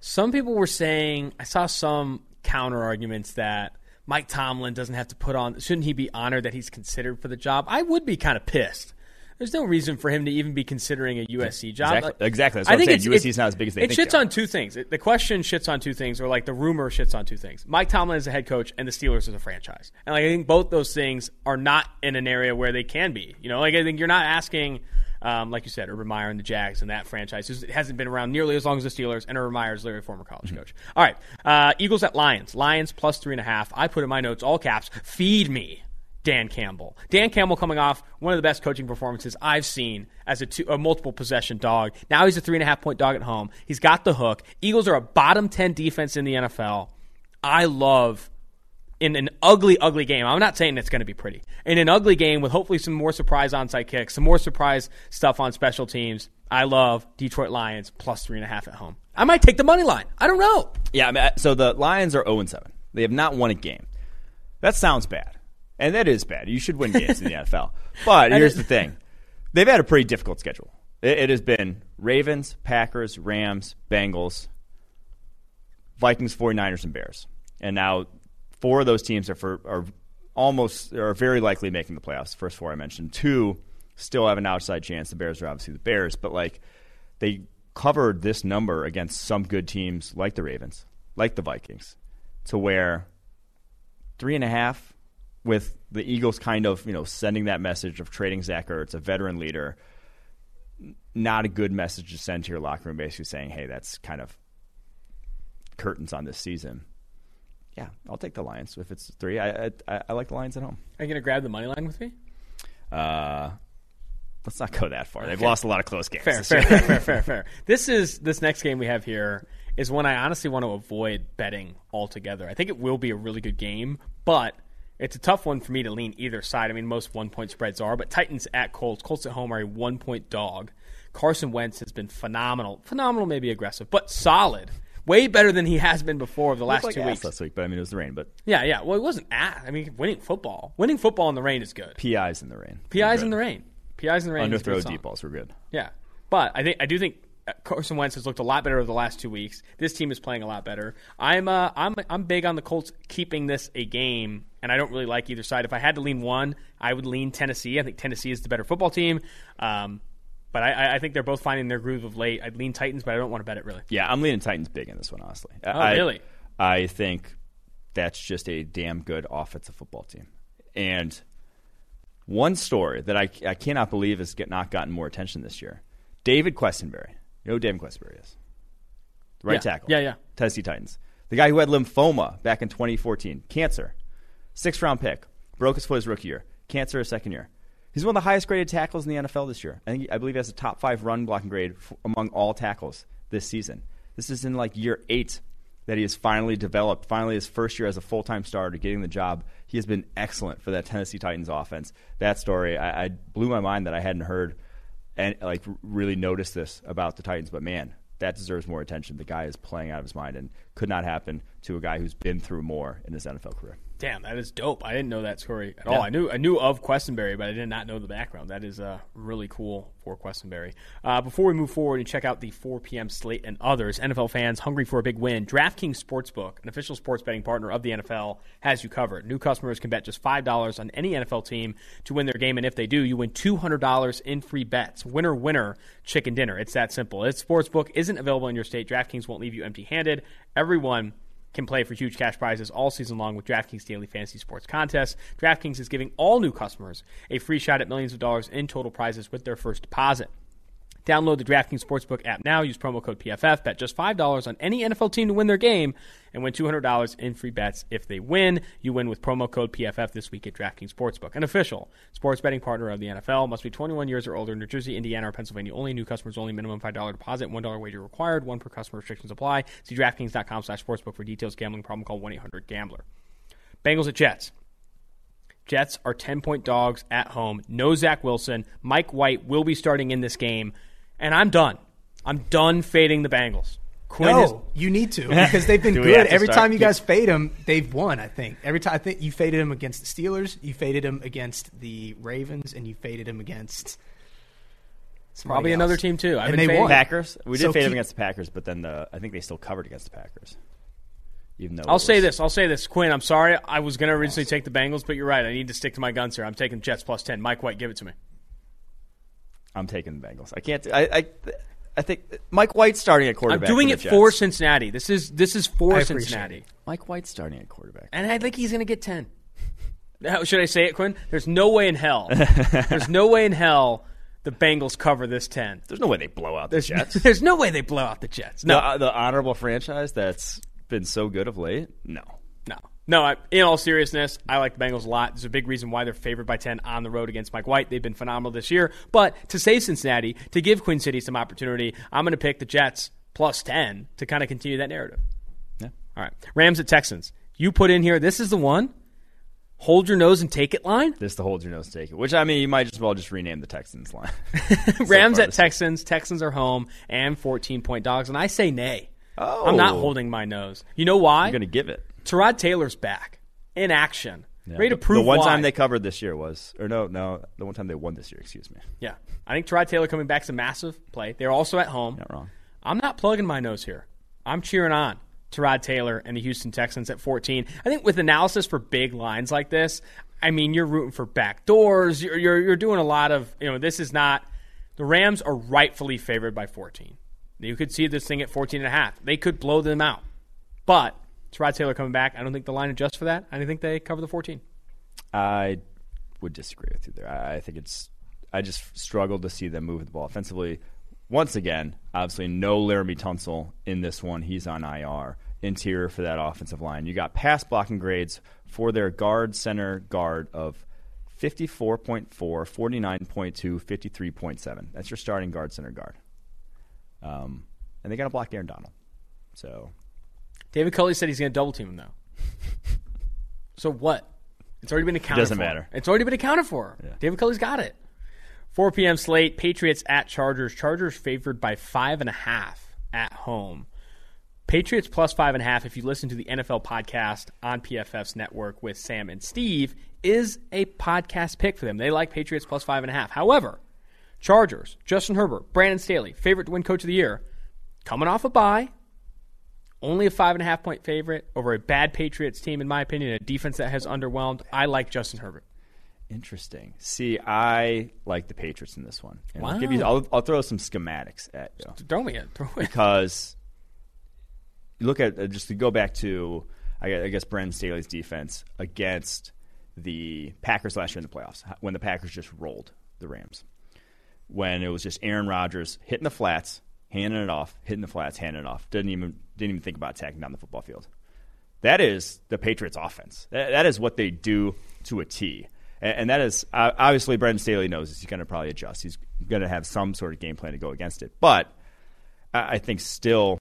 Some people were saying, I saw some counter arguments that Mike Tomlin doesn't have to put on, shouldn't he be honored that he's considered for the job? I would be kind of pissed. There's no reason for him to even be considering a U S C job. Exactly. Like, exactly. That's what I think I'm saying. U S C's not as big as they think. It shits on two things. It, the question shits on two things, or like the rumor shits on two things. Mike Tomlin is a head coach, and the Steelers is a franchise. And like, I think both those things are not in an area where they can be. You know, like, I think you're not asking, um, like you said, Urban Meyer and the Jags and that franchise. It hasn't been around nearly as long as the Steelers, and Urban Meyer is literally a former college mm-hmm. coach. All right. Uh, Eagles at Lions. Lions plus three and a half. I put in my notes, all caps, feed me. Dan Campbell. Dan Campbell coming off one of the best coaching performances I've seen as a, two, a multiple possession dog. Now he's a three and a half point dog at home. He's got the hook. Eagles are a bottom ten defense in the N F L. I love in an ugly, ugly game. I'm not saying it's going to be pretty. In an ugly game with hopefully some more surprise onside kicks, some more surprise stuff on special teams. I love Detroit Lions plus three and a half at home. I might take the money line. I don't know. Yeah. I mean, so the Lions are oh and seven. They have not won a game. That sounds bad. And that is bad. You should win games in the N F L. But here's the thing. They've had a pretty difficult schedule. It, it has been Ravens, Packers, Rams, Bengals, Vikings, 49ers, and Bears. And now four of those teams are for are almost are very likely making the playoffs, the first four I mentioned. Two still have an outside chance. The Bears are obviously the Bears. But, like, they covered this number against some good teams like the Ravens, like the Vikings, to where three and a half – with the Eagles kind of, you know, sending that message of trading Zach Ertz, a veteran leader, not a good message to send to your locker room, basically saying, hey, that's kind of curtains on this season. Yeah, I'll take the Lions if it's three. I I, I like the Lions at home. Are you going to grab the money line with me? Uh, let's not go that far. They've okay. lost a lot of close games. Fair, fair, fair, fair, fair, fair. This is this next game we have here is one I honestly want to avoid betting altogether. I think it will be a really good game, but it's a tough one for me to lean either side. I mean, most one-point spreads are, but Titans at Colts. Colts at home are a one-point dog. Carson Wentz has been phenomenal. Phenomenal, maybe aggressive, but solid way better than he has been before over the last like two weeks. Last week, but I mean it was the rain. But yeah, yeah. Well, it wasn't ass. I mean, winning football, winning football in the rain is good. P Is in the rain. P Is in the rain. P Is in the rain. Underthrow deep balls were good. Yeah, but I think I do think Carson Wentz has looked a lot better over the last two weeks. This team is playing a lot better. I'm uh, I'm I'm big on the Colts keeping this a game, and I don't really like either side. If I had to lean one, I would lean Tennessee. I think Tennessee is the better football team. Um, But I, I think they're both finding their groove of late. I'd lean Titans, but I don't want to bet it really. Yeah, I'm leaning Titans big in this one, honestly. Oh, I, really? I think that's just a damn good offensive football team. And one story that I, I cannot believe has get, not gotten more attention this year. David Questenberry. You know who David Questenberry is? The right yeah. tackle. Yeah, yeah. Tennessee Titans. The guy who had lymphoma back in twenty fourteen. Cancer. Sixth-round pick. Broke his foot his rookie year. Cancer his second year. He's one of the highest-graded tackles in the N F L this year. I think I believe he has a top-five run-blocking grade f- among all tackles this season. This is in, like, year eight that he has finally developed, finally his first year as a full-time starter, getting the job. He has been excellent for that Tennessee Titans offense. That story, I, I blew my mind that I hadn't heard and, like, really noticed this about the Titans. But, man, that deserves more attention. The guy is playing out of his mind and could not happen to a guy who's been through more in his N F L career. Damn, that is dope. I didn't know that story at yeah. all. I knew I knew of Questenberry, but I did not know the background. That is uh, really cool for Questenberry. Uh, before we move forward and check out the four p.m. slate and others, N F L fans hungry for a big win, DraftKings Sportsbook, an official sports betting partner of the N F L, has you covered. New customers can bet just five dollars on any N F L team to win their game, and if they do, you win two hundred dollars in free bets. Winner, winner, chicken dinner. It's that simple. If Sportsbook isn't available in your state, DraftKings won't leave you empty-handed. Everyone can play for huge cash prizes all season long with DraftKings Daily Fantasy Sports Contest. DraftKings is giving all new customers a free shot at millions of dollars in total prizes with their first deposit. Download the DraftKings Sportsbook app now. Use promo code P F F. Bet just five dollars on any N F L team to win their game and win two hundred dollars in free bets if they win. You win with promo code P F F this week at DraftKings Sportsbook, an official sports betting partner of the N F L. Must be twenty-one years or older. New Jersey, Indiana, or Pennsylvania only. New customers only. Minimum five dollars deposit. one dollar wager required. One per customer. Restrictions apply. See DraftKings.com slash sportsbook for details. Gambling problem. Call one eight hundred gambler. Bengals at Jets. Jets are ten-point dogs at home. No Zach Wilson. Mike White will be starting in this game. And I'm done. I'm done fading the Bengals. Quinn no, is- you need to because they've been good. Every start? time you guys fade them, they've won, I think. Every time I think you faded them against the Steelers, you faded them against the Ravens, and you faded them against probably else. another team too. I've and been they won. Packers. We did so fade keep- them against the Packers, but then the I think they still covered against the Packers. Even though I'll was- say this. I'll say this. Quinn, I'm sorry. I was going to originally take the Bengals, but you're right. I need to stick to my guns here. I'm taking Jets plus ten. Mike White, give it to me. I'm taking the Bengals. I can't. I, I, I think Mike White's starting at quarterback. I'm doing for it Jets. for Cincinnati. This is this is for Cincinnati. It. Mike White's starting at quarterback, and I think he's going to get ten. Should I say it, Quinn? There's no way in hell. There's no way in hell the Bengals cover this ten. There's no way they blow out the there's, Jets. There's no way they blow out the Jets. No, the, the honorable franchise that's been so good of late. No, no. No, I, in all seriousness, I like the Bengals a lot. There's a big reason why they're favored by ten on the road against Mike White. They've been phenomenal this year. But to save Cincinnati, to give Quinn City some opportunity, I'm going to pick the Jets plus ten to kind of continue that narrative. Yeah. All right. Rams at Texans. You put in here, this is the one, hold your nose and take it line? This is the hold your nose and take it, which, I mean, you might as well just rename the Texans line. Rams so at Texans. Texans are home and fourteen-point dogs. And I say nay. Oh. I'm not holding my nose. You know why? You're going to give it. Terod Taylor's back in action. Yeah, ready to prove why. The one why. time they covered this year was, or no, no, the one time they won this year, excuse me. Yeah. I think Terod Taylor coming back is a massive play. They're also at home. Not wrong. I'm not plugging my nose here. I'm cheering on Terod Taylor and the Houston Texans at fourteen. I think with analysis for big lines like this, I mean, you're rooting for back doors. You're, you're, you're doing a lot of, you know, this is not, the Rams are rightfully favored by fourteen. You could see this thing at fourteen and a half. They could blow them out. But Terod Taylor coming back. I don't think the line adjusts for that. I think they cover the fourteen. I would disagree with you there. I think it's – I just struggled to see them move the ball offensively. Once again, obviously no Laramie Tunsil in this one. He's on I R. Interior for that offensive line. You got pass blocking grades for their guard, center, guard of fifty-four point four, forty-nine point two, fifty-three point seven. That's your starting guard, center, guard. Um, and they got to block Aaron Donald. So – David Culley said he's going to double team him, though. So what? It's already been accounted for. It doesn't for. matter. It's already been accounted for. Yeah. David Culley's got it. four p.m. slate, Patriots at Chargers. Chargers favored by five and a half at home. Patriots plus five and a half, if you listen to the N F L podcast on P F F's network with Sam and Steve, is a podcast pick for them. They like Patriots plus five and a half. However, Chargers, Justin Herbert, Brandon Staley, favorite to win coach of the year, coming off a bye, only a five and a half point favorite over a bad Patriots team, in my opinion, a defense that has underwhelmed. I like Justin Herbert. Interesting. See, I like the Patriots in this one. Wow. I'll, give you, I'll, I'll throw some schematics at you. Throw me it. Throw it. Because... Look at uh, just to go back to, I guess, Brandon Staley's defense against the Packers last year in the playoffs, when the Packers just rolled the Rams, when it was just Aaron Rodgers hitting the flats, handing it off, hitting the flats, handing it off. Didn't even didn't even think about attacking down the football field. That is the Patriots' offense. That, that is what they do to a T. And, and that is uh, obviously Brandon Staley knows this. He's going to probably adjust. He's going to have some sort of game plan to go against it. But I, I think still.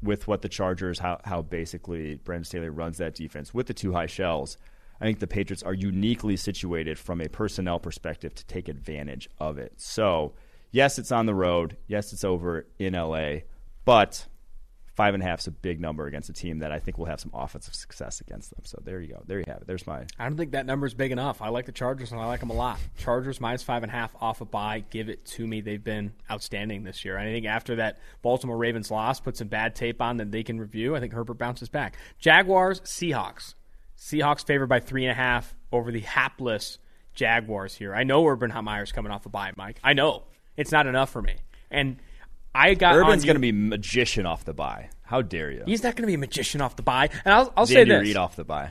With what the Chargers, how how basically Brandon Staley runs that defense with the two high shells, I think the Patriots are uniquely situated from a personnel perspective to take advantage of it. So, yes, it's on the road. Yes, it's over in L A, but five and a half is a big number against a team that I think will have some offensive success against them. So there you go. There you have it. There's my. I don't think that number is big enough. I like the Chargers, and I like them a lot. Chargers minus five and a half off a bye. Give it to me. They've been outstanding this year. And I think after that Baltimore Ravens loss, put some bad tape on that they can review. I think Herbert bounces back. Jaguars, Seahawks. Seahawks favored by three and a half over the hapless Jaguars here. I know Urban Meyer's coming off a bye, Mike. I know. It's not enough for me. And I got Urban's going to be magician off the bye. How dare you? He's not going to be a magician off the bye. And I'll, I'll say this. Reed off the bye.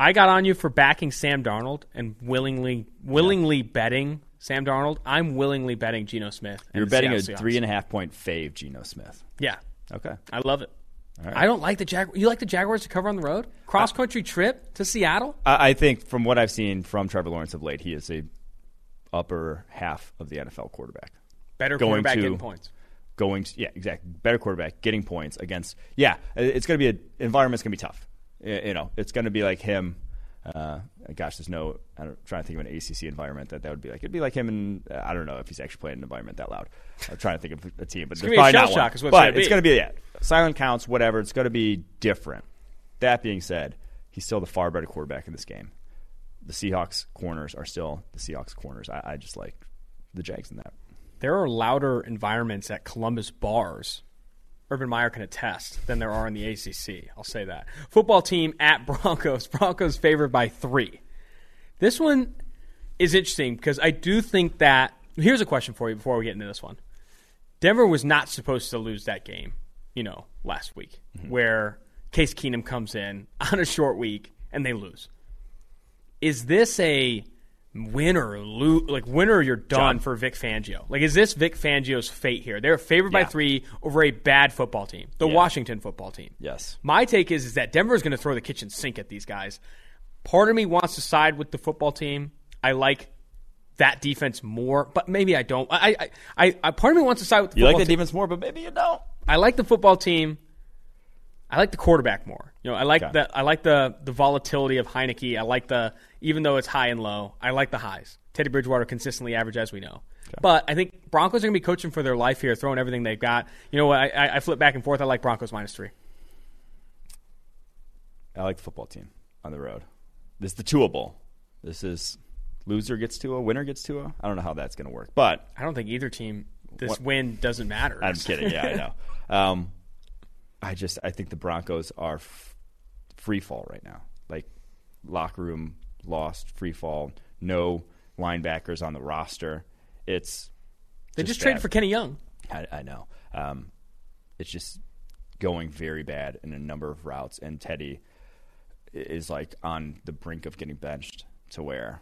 I got on you for backing Sam Darnold and willingly willingly yeah. betting Sam Darnold. I'm willingly betting Geno Smith. You're betting Seattle a Seahawks. three and a half point fave Geno Smith. Yeah. Okay. I love it. All right. I don't like the Jaguars. You like the Jaguars to cover on the road? Cross country uh, trip to Seattle? I, I think from what I've seen from Trevor Lawrence of late, he is a upper half of the N F L quarterback. Better Going quarterback to, getting points. Going to, yeah, exactly. Better quarterback, getting points against, yeah, it's going to be an environment's going to be tough. You know, it's going to be like him. Uh, gosh, there's no, I don't, I'm trying to think of an A C C environment that that would be like. It'd be like him in, I don't know if he's actually playing in an environment that loud. I'm trying to think of a team, but there's probably not one. It's going to be a shell shock is what it's going to be. But it's going to be, yeah, silent counts, whatever. It's going to be different. That being said, he's still the far better quarterback in this game. The Seahawks corners are still the Seahawks corners. I, I just like the Jags in that. There are louder environments at Columbus bars, Urban Meyer can attest, than there are in the A C C. I'll say that. Football team at Broncos. Broncos favored by three. This one is interesting because I do think that – here's a question for you before we get into this one. Denver was not supposed to lose that game, you know, last week mm-hmm. where Case Keenum comes in on a short week and they lose. Is this a – Win or lose, like win or you're done John. For Vic Fangio. Like, is this Vic Fangio's fate here? They're favored yeah. by three over a bad football team, the yeah. Washington football team. Yes. My take is, is that Denver is going to throw the kitchen sink at these guys. Part of me wants to side with the football team. I like that defense more, but maybe I don't. I, I, I, I part of me wants to side with the you football team. You like the team. defense more, but maybe you don't. I like the football team. I like the quarterback more. You know, I like okay. the I like the the volatility of Heineke. I like the even though it's high and low, I like the highs. Teddy Bridgewater consistently average, as we know. Okay. But I think Broncos are going to be coaching for their life here, throwing everything they've got. You know what? I, I flip back and forth. I like Broncos minus three. I like the football team on the road. This is the Tua Bowl. This is loser gets Tua, winner gets Tua. I don't know how that's going to work, but I don't think either team. This what? win doesn't matter. I'm kidding. Yeah, I know. Um, I just I think the Broncos are f- free fall right now. Like locker room lost, free fall. No linebackers on the roster. It's they just, just traded for Kenny Young. I, I know. Um, it's just going very bad in a number of routes, and Teddy is like on the brink of getting benched. To where?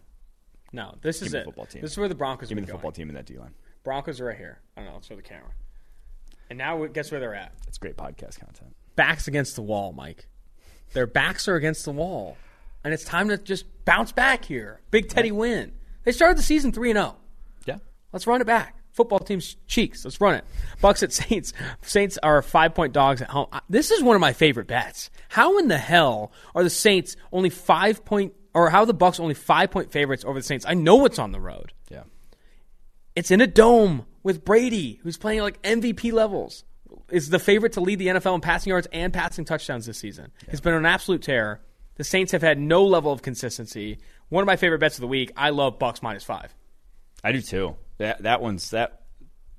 No, this is it. Football team. This is where the Broncos. Give me the going. football team in that D line. Broncos are right here. I don't know. Let's show the camera. And now guess where they're at. It's great podcast content. Backs against the wall, Mike. Their backs are against the wall. And it's time to just bounce back here. Big Teddy yeah. win. They started the season three and oh. Yeah. Let's run it back. Football team's cheeks. Let's run it. Bucks at Saints. Saints are five-point dogs at home. This is one of my favorite bets. How in the hell are the Saints only five-point – or how are the Bucks only five-point favorites over the Saints? I know it's on the road. Yeah. It's in a dome with Brady, who's playing like M V P levels. is the favorite to lead the N F L in passing yards and passing touchdowns this season. Yeah. He's been an absolute terror. The Saints have had no level of consistency. One of my favorite bets of the week, I love Bucks minus five. I do too. That that one's that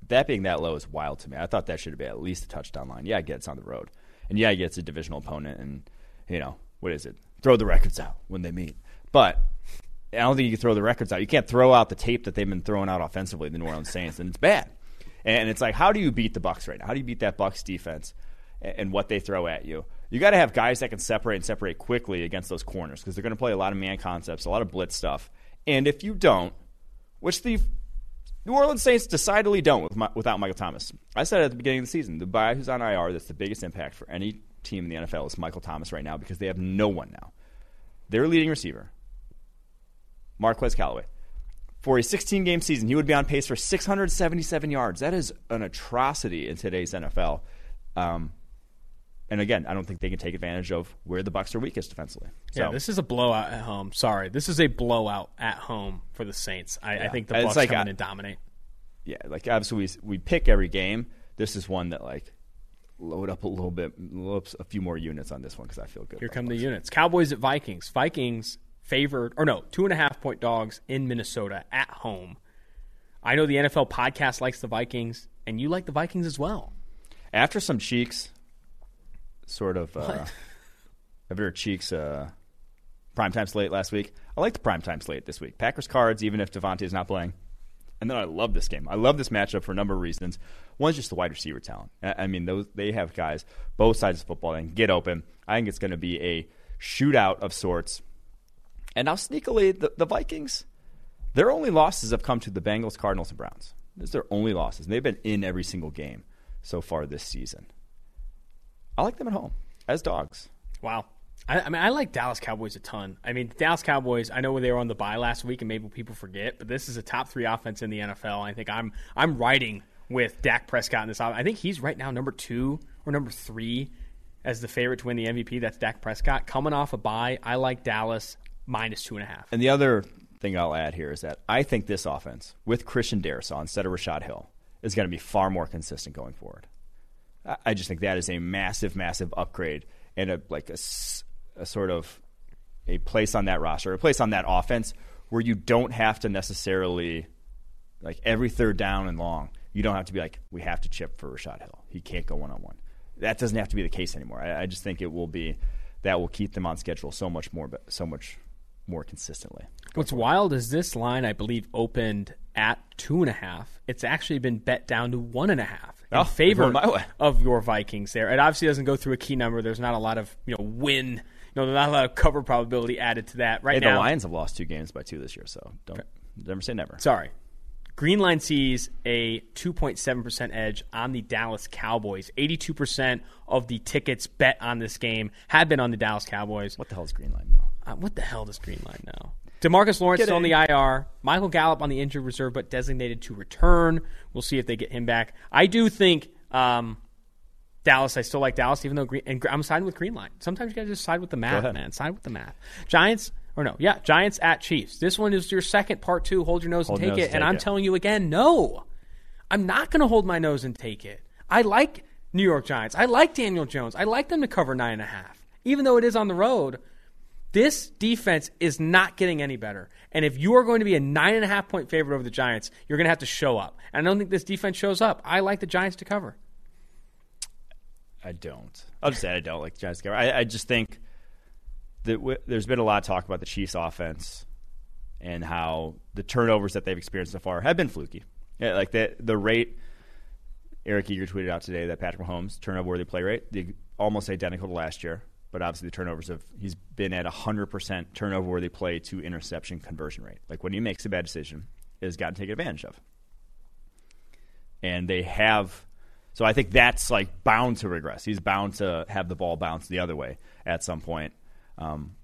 that being that low is wild to me. I thought that should have been at least a touchdown line. Yeah, I get it's on the road. And yeah, I get it's a divisional opponent and, you know, what is it? Throw the records out when they meet. But I don't think you can throw the records out. You can't throw out the tape that they've been throwing out offensively, the New Orleans Saints, and it's bad. And it's like, how do you beat the Bucs right now? How do you beat that Bucs defense and what they throw at you? You got to have guys that can separate and separate quickly against those corners because they're going to play a lot of man concepts, a lot of blitz stuff. And if you don't, which the New Orleans Saints decidedly don't with my, without Michael Thomas. I said at the beginning of the season, the guy who's on I R that's the biggest impact for any team in the N F L is Michael Thomas right now because they have no one now. Their leading receiver, Marquez Callaway, for a sixteen-game season, he would be on pace for six hundred seventy-seven yards. That is an atrocity in today's N F L. Um, and again, I don't think they can take advantage of where the Bucs are weakest defensively. So, yeah, this is a blowout at home. Sorry, this is a blowout at home for the Saints. I, yeah. I think the Bucs like, come in and dominate. Yeah, like obviously we, we pick every game. This is one that like load up a little bit, load up a few more units on this one because I feel good. Here come the, the units. Cowboys at Vikings. Vikings favored, or no, two and a half point dogs in Minnesota at home. I know the N F L podcast likes the Vikings, and you like the Vikings as well. After some cheeks. Sort of, uh, of your cheeks, uh, primetime slate last week. I like the primetime slate this week. Packers Cards, even if Davante is not playing. And then I love this game. I love this matchup for a number of reasons. One's just the wide receiver talent. I mean, those they have guys, both sides of football, that can get open. I think it's going to be a shootout of sorts. And now, sneakily, the, the Vikings, their only losses have come to the Bengals, Cardinals, and Browns. Those are their only losses. And they've been in every single game so far this season. I like them at home as dogs. Wow. I, I mean, I like Dallas Cowboys a ton. I mean, Dallas Cowboys, I know they were on the bye last week, and maybe people forget, but this is a top three offense in the N F L. I think I'm I'm riding with Dak Prescott in this offense. I think he's right now number two or number three as the favorite to win the M V P. That's Dak Prescott. Coming off a bye, I like Dallas minus two and a half. And the other thing I'll add here is that I think this offense, with Christian Darrisaw instead of Rashad Hill, is going to be far more consistent going forward. I just think that is a massive, massive upgrade and a like a, a sort of a place on that roster, a place on that offense where you don't have to necessarily, like every third down and long, you don't have to be like, we have to chip for Rashad Hill. He can't go one-on-one. That doesn't have to be the case anymore. I, I just think it will be, that will keep them on schedule so much more, so much more consistently. What's wild is this line, I believe, opened at two and a half. It's actually been bet down to one and a half in oh, favor of your Vikings there. It obviously doesn't go through a key number. There's not a lot of, you know, win. You know, not a lot of cover probability added to that right hey, now. The Lions have lost two games by two this year, so don't okay. never say never. Sorry. Green Line sees a two point seven percent edge on the Dallas Cowboys. eighty-two percent of the tickets bet on this game had been on the Dallas Cowboys. What the hell is Green Line now? Uh, what the hell does Green Line now? DeMarcus Lawrence still on the I R. Michael Gallup on the injured reserve, but designated to return. We'll see if they get him back. I do think um, Dallas, I still like Dallas, even though Green, and I'm siding with Green Line. Sometimes you got to just side with the math, man. Side with the math. Giants, or no, yeah, Giants at Chiefs. This one is your second part two. Hold your nose hold and take nose it. Take and I'm it. telling you again, no. I'm not going to hold my nose and take it. I like New York Giants. I like Daniel Jones. I like them to cover nine and a half, even though it is on the road. This defense is not getting any better. And if you are going to be a nine and a half point favorite over the Giants, you're going to have to show up. And I don't think this defense shows up. I like the Giants to cover. I don't. I'll just say I don't like the Giants to cover. I, I just think that w- there's been a lot of talk about the Chiefs' offense and how the turnovers that they've experienced so far have been fluky. Yeah, like the, the rate, Eric Eager tweeted out today that Patrick Mahomes' turnover-worthy play rate, the, almost identical to last year. But obviously the turnovers have – he's been at one hundred percent turnover-worthy play to interception conversion rate. Like when he makes a bad decision, it has gotten taken advantage of. And they have – so I think that's like bound to regress. He's bound to have the ball bounce the other way at some point. Um,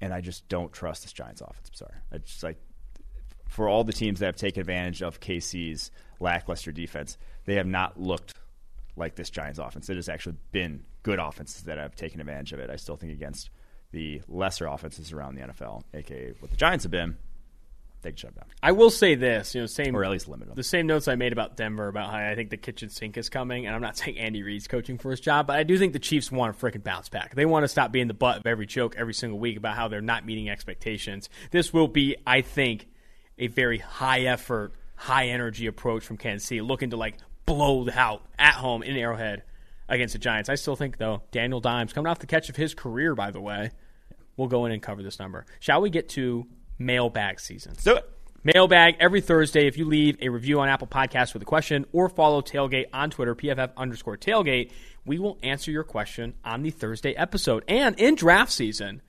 and I just don't trust this Giants offense. I'm sorry. I just like – for all the teams that have taken advantage of K C's lackluster defense, they have not looked like this Giants offense. It has actually been – good offenses that have taken advantage of it. I still think against the lesser offenses around the N F L, a k a what the Giants have been, They can shut them down. I will say this, you know, same or at least limit them. The same notes I made about Denver about how I think the kitchen sink is coming, and I'm not saying Andy Reid's coaching for his job, but I do think the Chiefs want to freaking bounce back. They want to stop being the butt of every joke every single week about how they're not meeting expectations. This will be, I think, a very high effort, high energy approach from Kansas City, looking to like blow out at home in Arrowhead against the Giants. I still think though Daniel Dimes, coming off the catch of his career, by the way, will go in and cover this number. Shall we get to mailbag season? So mailbag every Thursday. If you leave a review on Apple Podcasts with a question or follow Tailgate on Twitter, P F F underscore Tailgate, we will answer your question on the Thursday episode. And in draft season,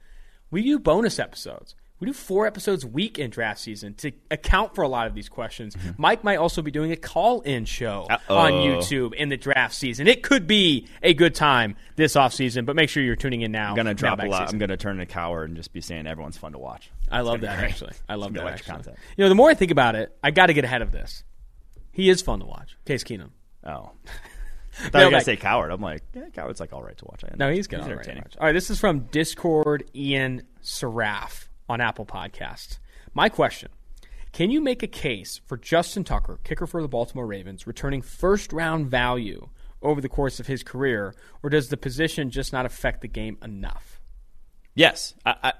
we do bonus episodes. We do four episodes a week in draft season to account for a lot of these questions. Mm-hmm. Mike might also be doing a call-in show Uh-oh. on YouTube in the draft season. It could be a good time this offseason, but make sure you're tuning in now. I'm going to drop a lot. Season. I'm going to turn a coward and just be saying everyone's fun to watch. I it's love that, great. actually. I love that, actually. Content. You know, the more I think about it, I got to get ahead of this. He is fun to watch. Case Keenum. Oh. I thought you were going to say coward. I'm like, yeah, coward's like all right to watch. No, he's good. He's all, right to watch. All right, this is from Discord Ian Seraph on Apple Podcasts. My question: can you make a case for Justin Tucker, kicker for the Baltimore Ravens, returning first-round value over the course of his career, or does the position just not affect the game enough? Yes. I, I,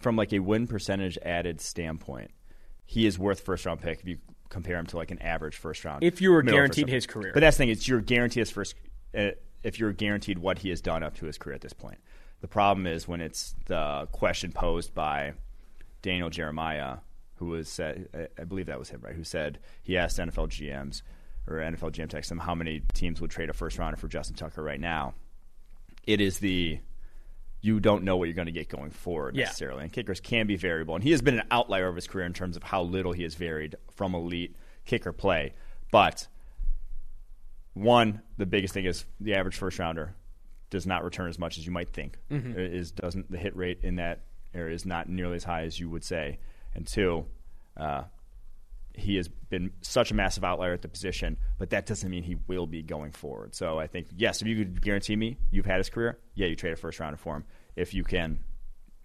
from like a win percentage added standpoint, he is worth first-round pick if you compare him to like an average first-round. If you were guaranteed his career. But that's the thing. It's you're guaranteed his first, uh, if you're guaranteed what he has done up to his career at this point. The problem is when it's the question posed by Daniel Jeremiah, who was said, I believe that was him, right? Who said he asked N F L G Ms or N F L G M texted him how many teams would trade a first rounder for Justin Tucker right now. It is the you don't know what you're going to get going forward necessarily, yeah. And kickers can be variable. And he has been an outlier of his career in terms of how little he has varied from elite kicker play. But one, the biggest thing is the average first rounder does not return as much as you might think. Mm-hmm. It is doesn't the hit rate in that area is not nearly as high as you would say. And two, uh, he has been such a massive outlier at the position, but that doesn't mean he will be going forward. So I think yes, if you could guarantee me you've had his career, yeah, you trade a first rounder for him. If you can,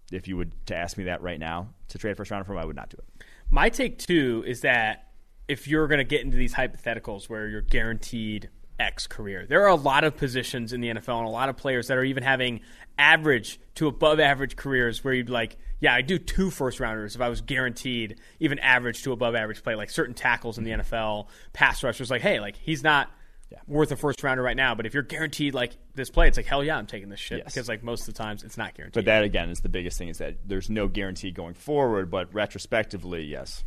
if you would to ask me that right now to trade a first rounder for him, I would not do it. My take too is that if you're going to get into these hypotheticals where you're guaranteed X career. There are a lot of positions in the N F L and a lot of players that are even having average to above average careers where you'd be like, yeah, I'd do two first rounders if I was guaranteed even average to above average play, like certain tackles in the N F L, pass rushers, like, hey, like he's not yeah. worth a first rounder right now, but if you're guaranteed like this play, it's like, hell yeah, I'm taking this shit yes. because like most of the times it's not guaranteed. But that again is the biggest thing is that there's no guarantee going forward, but retrospectively, yes.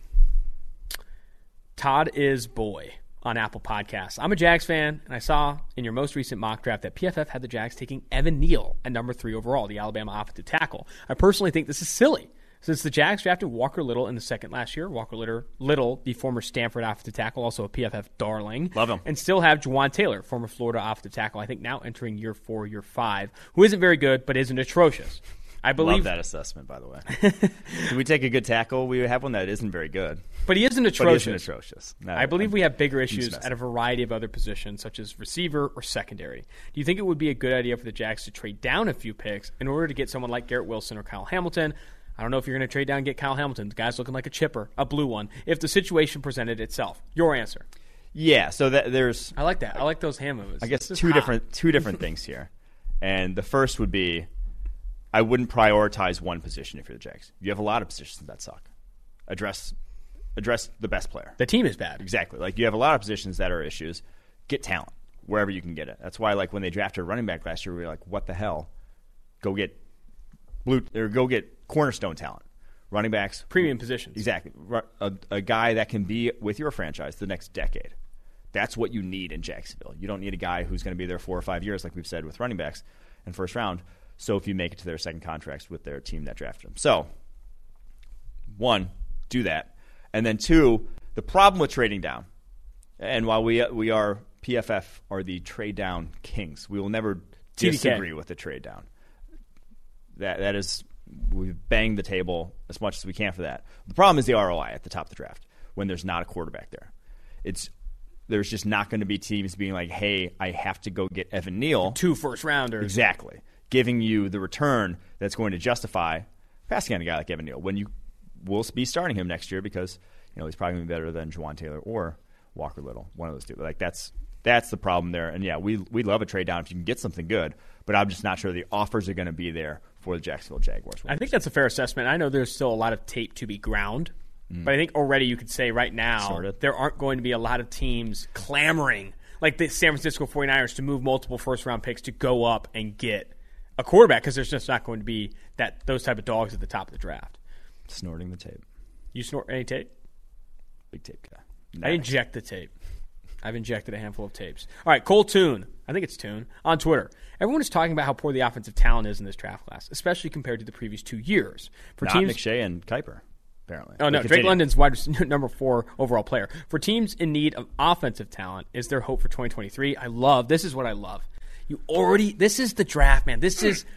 Todd is boy. On Apple Podcasts. I'm a Jags fan, and I saw in your most recent mock draft that P F F had the Jags taking Evan Neal at number three overall, the Alabama offensive tackle. I personally think this is silly, since the Jags drafted Walker Little in the second last year. Walker Little, the former Stanford offensive tackle, also a P F F darling. Love him. And still have Juwan Taylor, former Florida offensive tackle, I think now entering year four, year five, who isn't very good, but isn't atrocious. I believe Love that assessment, by the way. Did we take a good tackle? We have one that isn't very good. But he isn't atrocious. But he isn't atrocious. No, I believe I'm, we have bigger issues at a variety of other positions, such as receiver or secondary. Do you think it would be a good idea for the Jags to trade down a few picks in order to get someone like Garrett Wilson or Kyle Hamilton? I don't know if you're going to trade down and get Kyle Hamilton. The guy's looking like a chipper, a blue one, if the situation presented itself. Your answer. Yeah, so that, there's... I like that. I like those hand moves. I guess two different, two different things here. And the first would be, I wouldn't prioritize one position if you're the Jags. You have a lot of positions that suck. Address address the best player. The team is bad. Exactly. Like you have a lot of positions that are issues. Get talent wherever you can get it. That's why like when they drafted a running back last year, we were like, what the hell? Go get blue or go get cornerstone talent. Running backs. Premium positions. Exactly. A, a guy that can be with your franchise the next decade. That's what you need in Jacksonville. You don't need a guy who's going to be there four or five years like we've said with running backs in first round. So if you make it to their second contracts with their team that drafted them. So, one, do that. And then two, the problem with trading down, and while we we are, P F F are the trade down kings. We will never disagree with the trade down. That That is, we bang the table as much as we can for that. The problem is the R O I at the top of the draft when there's not a quarterback there. It's There's just not going to be teams being like, hey, I have to go get Evan Neal. Two first rounders. Exactly. Giving you the return that's going to justify passing on a guy like Evan Neal. When you we'll be starting him next year because, you know, he's probably going to be better than Juwan Taylor or Walker Little, one of those two. Like, that's that's the problem there. And, yeah, we we love a trade down if you can get something good, but I'm just not sure the offers are going to be there for the Jacksonville Jaguars. I think that's a fair assessment. I know there's still a lot of tape to be ground, mm. but I think already you could say right now Sorted. there aren't going to be a lot of teams clamoring like the San Francisco 49ers to move multiple first-round picks to go up and get a quarterback because there's just not going to be that those type of dogs at the top of the draft. Snorting the tape. You snort any tape? Big tape guy. Nice. I inject the tape. I've injected a handful of tapes. All right, Cole Toon. I think it's Toon. On Twitter. Everyone is talking about how poor the offensive talent is in this draft class, especially compared to the previous two years. For Not teams, McShay and Kiper, apparently. Oh, no. They Drake continue. London's wide number four overall player. For teams in need of offensive talent, is there hope for twenty twenty-three? I love – this is what I love. You already – this is the draft, man. This is –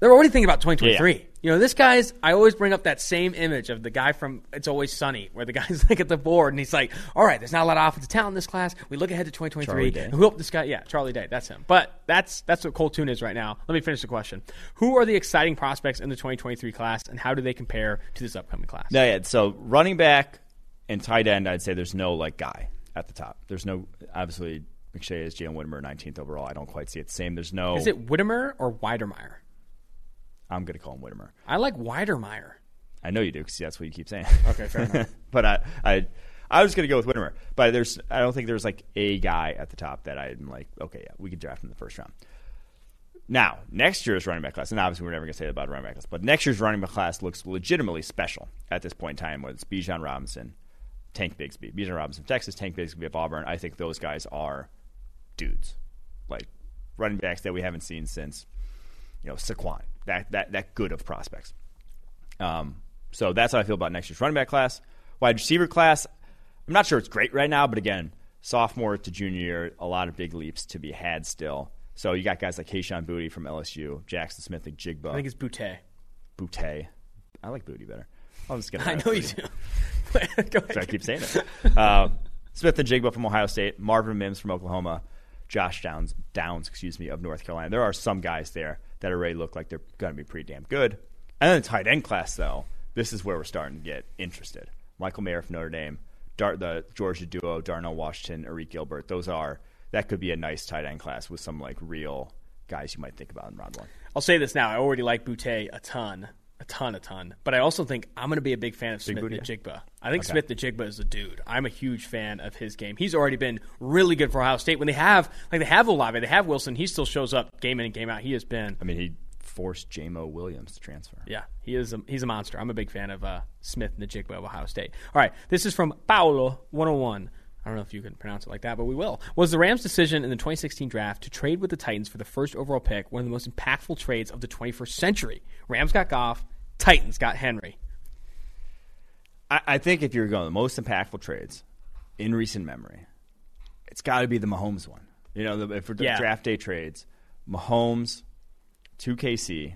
they're already thinking about twenty twenty-three. Yeah, yeah. You know, this guy's, I always bring up that same image of the guy from It's Always Sunny, where the guy's like at the board and he's like, all right, there's not a lot of offensive talent in this class. We look ahead to twenty twenty-three. And we hope this guy, yeah, Charlie Day, that's him. But that's that's what Cole Toon is right now. Let me finish the question. Who are the exciting prospects in the twenty twenty-three class and how do they compare to this upcoming class? No, yeah, so running back and tight end, I'd say there's no like guy at the top. There's no, obviously, McShay is Jalen Whittemore, nineteenth overall. I don't quite see it the same. There's no. Is it Whittemore or Weidermeyer? I'm going to call him Whittemore. I like Weidermeyer. I know you do because that's what you keep saying. Okay, fair enough. But I, I, I was going to go with Whittemore. But there's, I don't think there's like a guy at the top that I'm like, okay, yeah, we could draft him in the first round. Now, next year's running back class, and obviously we're never going to say that about running back class, but next year's running back class looks legitimately special at this point in time, whether it's Bijan Robinson, Tank Bigsby. Bijan Robinson, Texas, Tank Bigsby of Auburn. I think those guys are dudes, like running backs that we haven't seen since, you know, Saquon. That, that that good of prospects. Um, so that's how I feel about next year's running back class. Wide receiver class, I'm not sure it's great right now, but again, sophomore to junior year, a lot of big leaps to be had still. So you got guys like Kayshawn Boutte from L S U, Jaxon Smith-Njigba. I think it's Boutte. Boutte. I like Boutte better. I'll just get I know you do. Go ahead. So I keep saying that. Uh, Smith-Njigba from Ohio State, Marvin Mims from Oklahoma, Josh Downs, Downs, excuse me, of North Carolina. There are some guys there that already look like they're going to be pretty damn good. And then the tight end class, though, this is where we're starting to get interested. Michael Mayer from Notre Dame, Dar- the Georgia duo, Darnell Washington, Arik Gilbert, those are, that could be a nice tight end class with some, like, real guys you might think about in round one. I'll say this now. I already like Boutte a ton, a ton, a ton. But I also think I'm going to be a big fan of Smith Njigba. I think okay. Smith Njigba is a dude. I'm a huge fan of his game. He's already been really good for Ohio State. When they have, like, they have Olave, they have Wilson, he still shows up game in and game out. He has been. I mean, he forced J-Mo Williams to transfer. Yeah, he is. A, he's a monster. I'm a big fan of uh, Smith Njigba of Ohio State. All right, this is from Paolo one oh one. I don't know if you can pronounce it like that, but we will. Was the Rams' decision in the twenty sixteen draft to trade with the Titans for the first overall pick one of the most impactful trades of the twenty-first century? Rams got Goff, Titans got Henry. I, I think if you're going the most impactful trades in recent memory, it's got to be the Mahomes one. You know, the, for the yeah. draft day trades, Mahomes to K C,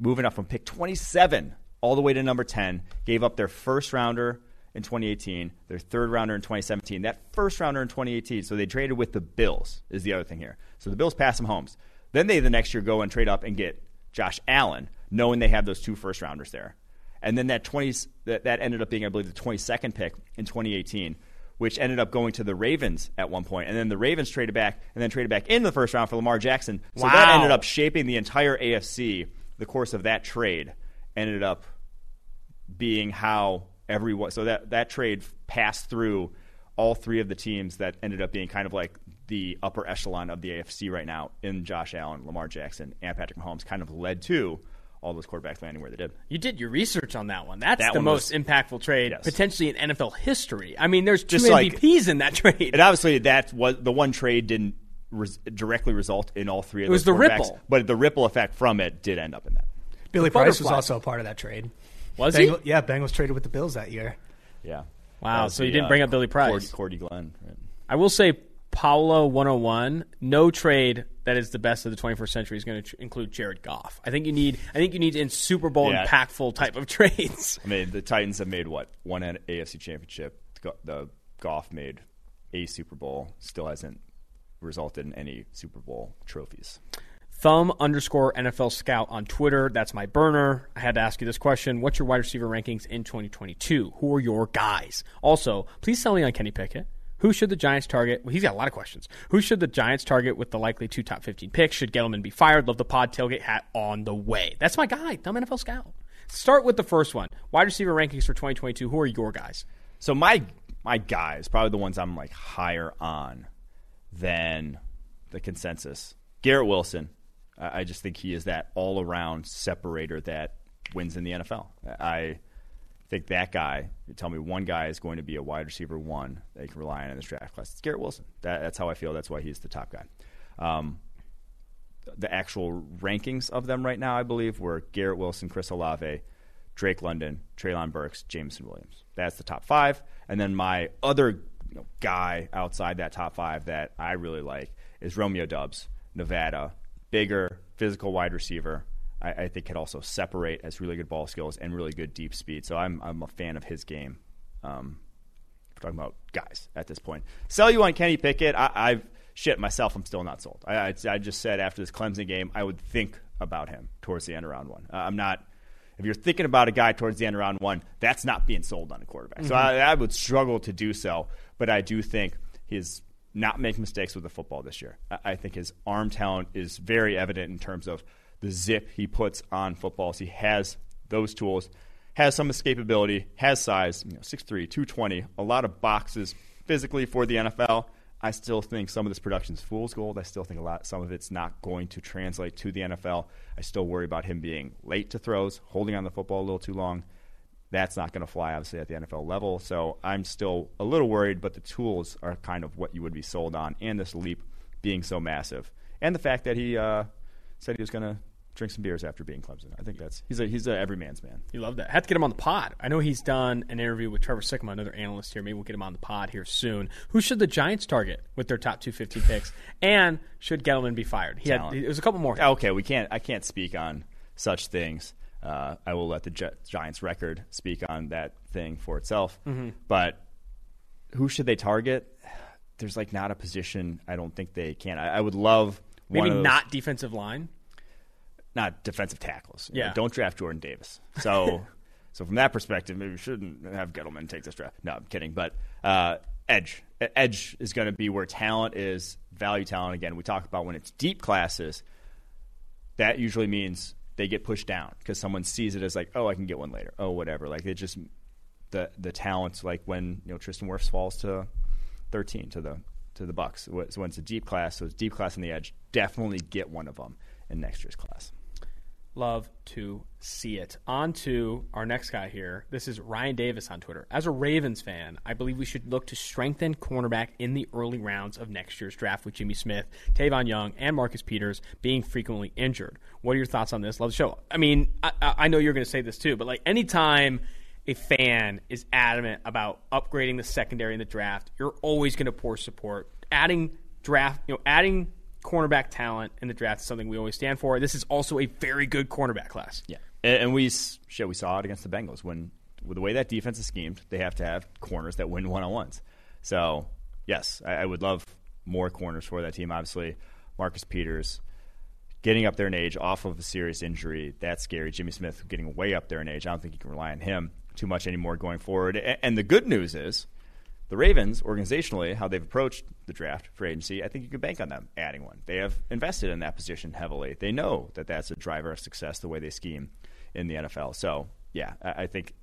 moving up from pick twenty-seven all the way to number ten, gave up their first rounder in twenty eighteen, their third rounder in twenty seventeen, that first rounder in twenty eighteen. So they traded with the Bills is the other thing here. So the Bills pass Mahomes. Then they the next year go and trade up and get Josh Allen, knowing they have those two first rounders there. And then that twenties that, that ended up being, I believe, the twenty-second pick in twenty eighteen, which ended up going to the Ravens at one point. And then the Ravens traded back and then traded back in the first round for Lamar Jackson. So wow. that ended up shaping the entire A F C. The course of that trade ended up being how everyone, so that, that trade passed through all three of the teams that ended up being kind of like the upper echelon of the A F C right now in Josh Allen, Lamar Jackson, and Patrick Mahomes, kind of led to all those quarterbacks landing where they did. You did your research on that one. That's that the one most was, impactful trade yes. potentially in N F L history. I mean, there's two Just M V Ps like, in that trade. And obviously that was the one trade didn't res, directly result in all three of those quarterbacks. It was the ripple. But the ripple effect from it did end up in that. Billy Price was also a part of that trade. Was Bengals, he? Yeah, Bengals traded with the Bills that year. Yeah. Wow, so the, you didn't uh, bring up Billy Price. Cordy, Cordy Glenn. Right. I will say, Paolo one oh one, no trade that is the best of the twenty-first century is going to tr- include Jared Goff. I think you need I think you need in Super Bowl yeah. impactful type of trades. I mean, the Titans have made, what, one A F C championship. The Goff made a Super Bowl, still hasn't resulted in any Super Bowl trophies. Thumb underscore N F L Scout on Twitter. That's my burner. I had to ask you this question. What's your wide receiver rankings in twenty twenty-two? Who are your guys? Also, please tell me on Kenny Pickett. Who should the Giants target? Well, he's got a lot of questions. Who should the Giants target with the likely two top fifteen picks? Should Gettleman be fired? Love the pod. Tailgate hat on the way. That's my guy. Thumb N F L Scout. Start with the first one. Wide receiver rankings for twenty twenty-two. Who are your guys? So my my guys, probably the ones I'm like higher on than the consensus. Garrett Wilson. I just think he is that all-around separator that wins in the N F L. I think that guy, you tell me one guy is going to be a wide receiver one that you can rely on in this draft class. It's Garrett Wilson. That, that's how I feel. That's why he's the top guy. Um, the actual rankings of them right now, I believe, were Garrett Wilson, Chris Olave, Drake London, Treylon Burks, Jameson Williams. That's the top five. And then my other you know, guy outside that top five that I really like is Romeo Doubs, Nevada. Bigger, physical wide receiver, I, I think could also separate as really good ball skills and really good deep speed. So I'm I'm a fan of his game. Um, we're talking about guys at this point. Sell you on Kenny Pickett. I, I've shit myself. I'm still not sold. I, I I just said after this Clemson game, I would think about him towards the end of round one. Uh, I'm not. If you're thinking about a guy towards the end of round one, that's not being sold on a quarterback. Mm-hmm. So I, I would struggle to do so. But I do think his. Not make mistakes with the football this year. I think his arm talent is very evident in terms of the zip he puts on footballs. He has those tools, has some escapability, has size, you know, six three, two twenty, a lot of boxes physically for the N F L. I still think some of this production's fool's gold. I still think a lot, some of it's not going to translate to the N F L. I still worry about him being late to throws, holding on the football a little too long. That's not going to fly, obviously, at the N F L level. So I'm still a little worried, but the tools are kind of what you would be sold on, and this leap being so massive. And the fact that he uh, said he was going to drink some beers after being Clemson. I think that's he's a he's a every man's man. You love that. Had to get him on the pod. I know he's done an interview with Trevor Sikkema, another analyst here. Maybe we'll get him on the pod here soon. Who should the Giants target with their top two fifteen picks? And should Gettleman be fired? He had, it was a couple more. Okay, we can't. I can't speak on such things. Uh, I will let the Gi- Giants record speak on that thing for itself. Mm-hmm. But who should they target? There's like not a position. I don't think they can. I, I would love maybe one of those, not defensive line, not defensive tackles. Yeah, you know, don't draft Jordan Davis. So, so from that perspective, maybe we shouldn't have Gettleman take this draft. No, I'm kidding. But uh, edge, edge is going to be where talent is, value talent. Again, we talk about when it's deep classes. That usually means. They get pushed down because someone sees it as like, oh, I can get one later. Oh, whatever. Like it just the the talents. Like when you know Tristan Wirfs falls to thirteen to the to the Bucks. So when it's a deep class, so it's deep class on the edge. Definitely get one of them in next year's class. Love to see it. On to our next guy here. This is Ryan Davis on Twitter. As a Ravens fan, I believe we should look to strengthen cornerback in the early rounds of next year's draft with Jimmy Smith, Tavon Young, and Marcus Peters being frequently injured. What are your thoughts on this? Love the show. I mean, I, I know you're going to say this too, but like anytime a fan is adamant about upgrading the secondary in the draft, you're always going to pour support. Adding draft, you know, adding cornerback talent in the draft is something we always stand for. This is also a very good cornerback class. Yeah, and we shit, we saw it against the Bengals when with the way that defense is schemed, they have to have corners that win one on ones. So yes, I, I would love more corners for that team. Obviously, Marcus Peters getting up there in age off of a serious injury, that's scary. Jimmy Smith getting way up there in age. I don't think you can rely on him too much anymore going forward. And, and the good news is. The Ravens, organizationally, how they've approached the draft free agency, I think you can bank on them adding one. They have invested in that position heavily. They know that that's a driver of success the way they scheme in the N F L. So, yeah, I think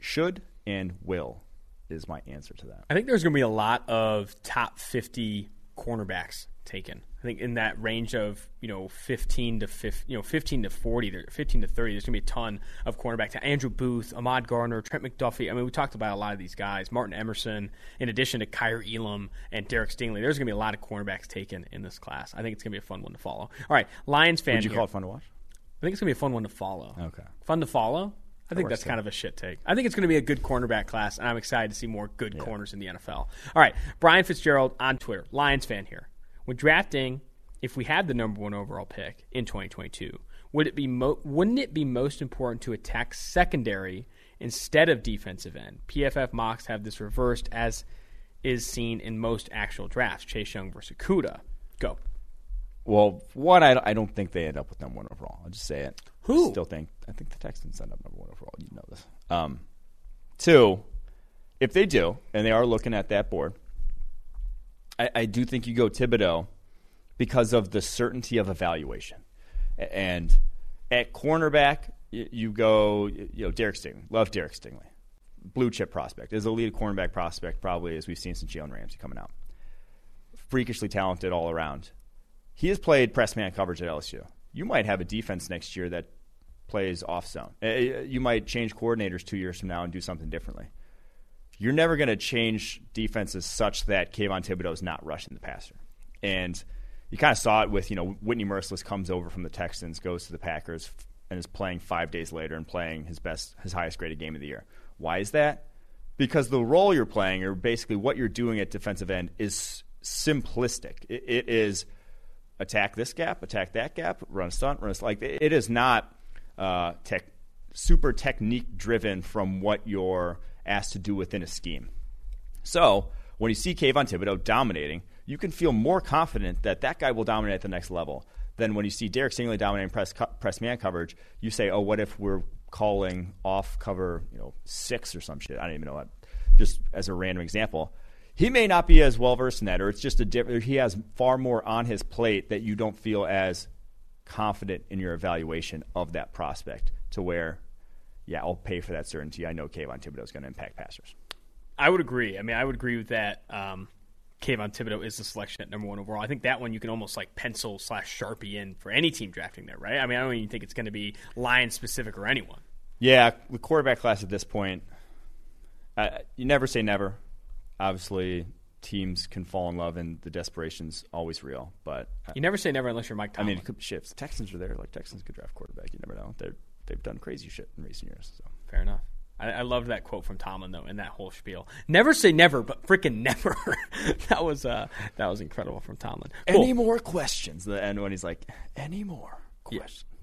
should and will is my answer to that. I think there's going to be a lot of top fifty cornerbacks taken. I think in that range of, you know, fifteen to fifty, you know, fifteen to forty, fifteen to thirty, there's going to be a ton of cornerback to Andrew Booth, Ahmad Garner, Trent McDuffie. I mean, we talked about a lot of these guys, Martin Emerson, in addition to Kyrie Elam and Derek Stingley. There's going to be a lot of cornerbacks taken in this class. I think it's going to be a fun one to follow. All right, Lions fan. Would you here. Call it fun to watch? I think it's going to be a fun one to follow. Okay. Fun to follow? I think that's kind of a shit take. I think it's going to be a good cornerback class, and I'm excited to see more good yeah. corners in the N F L. All right, Brian Fitzgerald on Twitter, Lions fan here. When drafting, if we had the number one overall pick in twenty twenty-two, would it be mo- wouldn't it be most important to attack secondary instead of defensive end? P F F mocks have this reversed, as is seen in most actual drafts. Chase Young versus Okudah. Go. Well, one, I, I don't think they end up with number one overall. I'll just say it. Who? I still think I think the Texans end up number one overall. You know this. Um, two, if they do, and they are looking at that board, I, I do think you go Thibodeaux because of the certainty of evaluation. And at cornerback, you, you go you know Derek Stingley. Love Derek Stingley. Blue chip prospect. Is a lead cornerback prospect probably as we've seen since Jalen Ramsey coming out. Freakishly talented all around. He has played press man coverage at L S U. You might have a defense next year that plays off zone. You might change coordinators two years from now and do something differently. You're never going to change defenses such that Kayvon Thibodeaux is not rushing the passer. And you kind of saw it with, you know, Whitney Merciless comes over from the Texans, goes to the Packers, and is playing five days later and playing his best, his highest graded game of the year. Why is that? Because the role you're playing, or basically what you're doing at defensive end, is simplistic. It, it is attack this gap, attack that gap, run a stunt, run a stunt. Like, it is not uh, tech, super technique-driven from what you're asked to do within a scheme. So when you see Kayvon Thibodeaux dominating, you can feel more confident that that guy will dominate at the next level than when you see Derek Stingley dominating press, co- press man coverage. You say, oh, what if we're calling off cover, you know, six or some shit? I don't even know what. Just as a random example. He may not be as well-versed in that, or it's just a different. He has far more on his plate that you don't feel as confident in your evaluation of that prospect to where, yeah, I'll pay for that certainty. I know Kayvon Thibodeaux is going to impact passers. I would agree. I mean, I would agree with that. Um, Kayvon Thibodeaux is the selection at number one overall. I think that one you can almost like pencil slash Sharpie in for any team drafting there, right? I mean, I don't even think it's going to be Lions-specific or anyone. Yeah, the quarterback class at this point, uh, you never say never. Obviously, teams can fall in love, and the desperation's always real. But you never say never unless you're Mike Tomlin. I mean, it could shift. Texans are there. Like, Texans could draft quarterback. You never know. They're, they've done crazy shit in recent years. So. Fair enough. I, I loved that quote from Tomlin, though, and that whole spiel. Never say never, but freaking never. that was uh, that was incredible from Tomlin. Cool. Any more questions? The end when he's like, any more questions? Yeah.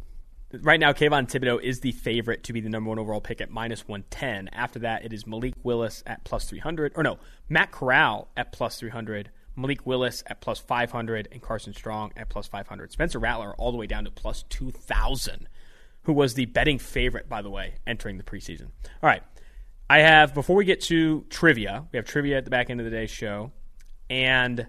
Right now, Kayvon Thibodeaux is the favorite to be the number one overall pick at minus one ten. After that, it is Malik Willis at plus three hundred. Or no, Matt Corral at plus three hundred, Malik Willis at plus five hundred, and Carson Strong at plus five hundred. Spencer Rattler all the way down to plus two thousand, who was the betting favorite, by the way, entering the preseason. All right. I have, before we get to trivia, we have trivia at the back end of the day's show, and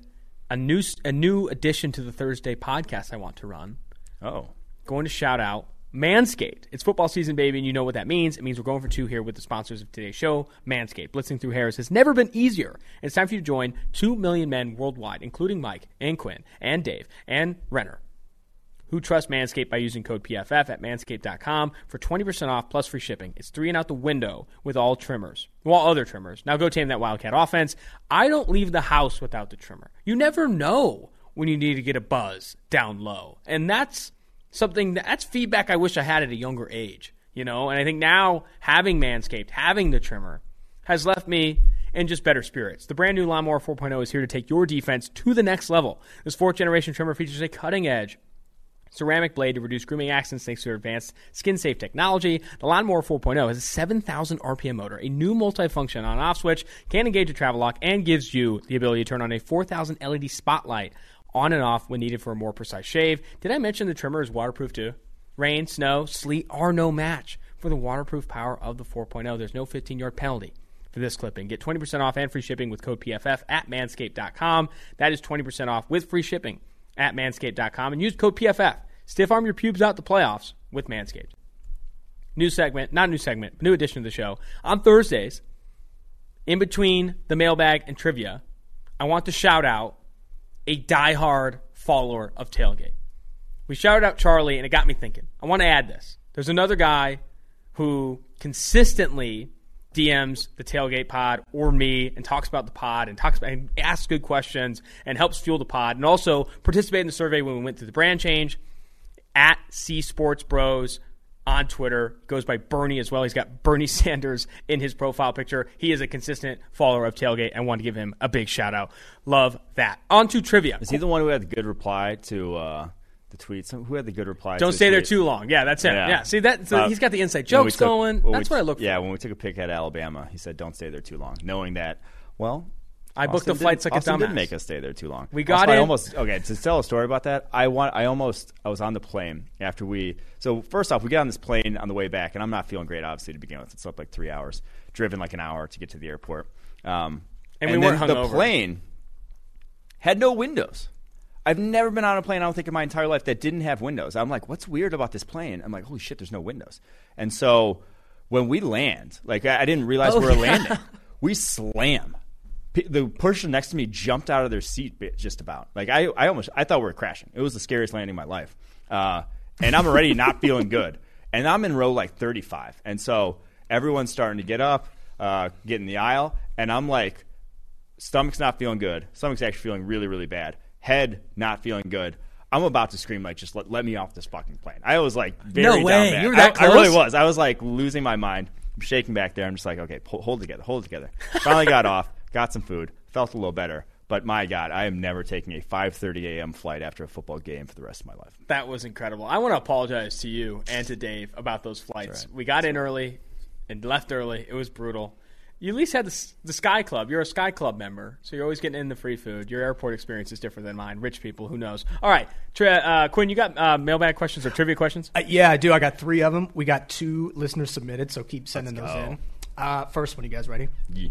a new, a new addition to the Thursday podcast I want to run. Oh. Going to shout out Manscaped. It's football season, baby, and you know what that means. It means we're going for two here with the sponsors of today's show, Manscaped. Blitzing through hairs has never been easier. It's time for you to join two million men worldwide, including Mike and Quinn and Dave and Renner, who trust Manscaped by using code P F F at manscaped dot com for twenty percent off plus free shipping. It's three and out the window with all trimmers. Well, other trimmers. Now go tame that Wildcat offense. I don't leave the house without the trimmer. You never know when you need to get a buzz down low. And that's something that, that's feedback I wish I had at a younger age, you know? And I think now having Manscaped, having the trimmer, has left me in just better spirits. The brand new Lawnmower four point oh is here to take your defense to the next level. This fourth-generation trimmer features a cutting-edge ceramic blade to reduce grooming accidents thanks to their advanced skin-safe technology. The Lawnmower four point oh has a seven thousand R P M motor, a new multi-function on-off switch, can engage a travel lock, and gives you the ability to turn on a four thousand L E D spotlight on and off when needed for a more precise shave. Did I mention the trimmer is waterproof too? Rain, snow, sleet are no match for the waterproof power of the four point oh. There's no fifteen-yard penalty for this clipping. Get twenty percent off and free shipping with code P F F at manscaped dot com. That is twenty percent off with free shipping at manscaped dot com. And use code P F F. Stiff-arm your pubes out the playoffs with Manscaped. New segment, not a new segment, but new edition of the show. On Thursdays, in between the mailbag and trivia, I want to shout out a diehard follower of Tailgate. We shouted out Charlie, and it got me thinking. I want to add this. There's another guy who consistently D Ms the Tailgate pod or me and talks about the pod and talks about, and asks good questions and helps fuel the pod and also participated in the survey when we went through the brand change at C Sports Bros on Twitter. Goes by Bernie as well. He's got Bernie Sanders in his profile picture. He is a consistent follower of Tailgate. I want to give him a big shout out. Love that. On to trivia. Is he the one who had the good reply to uh, the tweets? Who had the good reply? Don't to stay the there too long. Yeah, that's him. Yeah, yeah. See that? So uh, he's got the inside jokes took, going. That's we, what I look for. Yeah, when we took a pick at Alabama, he said, "Don't stay there too long," knowing that. Well, I booked Austin the flights like a dumbass. Austin didn't make us stay there too long. We got also, in. I almost, okay, to tell a story about that, I want. I almost I was on the plane after we – so first off, we got on this plane on the way back, and I'm not feeling great, obviously, to begin with. I slept like three hours, driven like an hour to get to the airport. Um, and, and we weren't hungover. The plane had no windows. I've never been on a plane, I don't think, in my entire life that didn't have windows. I'm like, what's weird about this plane? I'm like, holy shit, there's no windows. And so when we land, like I, I didn't realize oh, we were yeah. landing. We slam. The person next to me jumped out of their seat just about. Like I, I almost, I thought we were crashing. It was the scariest landing of my life. Uh, and I'm already not feeling good. And I'm in row like thirty-five. And so everyone's starting to get up, uh, get in the aisle. And I'm like, stomach's not feeling good. Stomach's actually feeling really, really bad. Head not feeling good. I'm about to scream, like, just let, let me off this fucking plane. I was like very no way. down. You were that I, close? I really was. I was like losing my mind. I'm shaking back there. I'm just like, okay, pull, hold together, hold together. Finally got off. Got some food, felt a little better, but my God, I am never taking a five thirty a.m. flight after a football game for the rest of my life. That was incredible. I want to apologize to you and to Dave about those flights. Right. We got That's in right. early and left early. It was brutal. You at least had the, the Sky Club. You're a Sky Club member, so you're always getting in the free food. Your airport experience is different than mine. Rich people, who knows? All right, uh, Quinn, you got uh, mailbag questions or trivia questions? Uh, yeah, I do. I got three of them. We got two listeners submitted, so keep sending those in. Uh, first one, you guys ready? Yeah.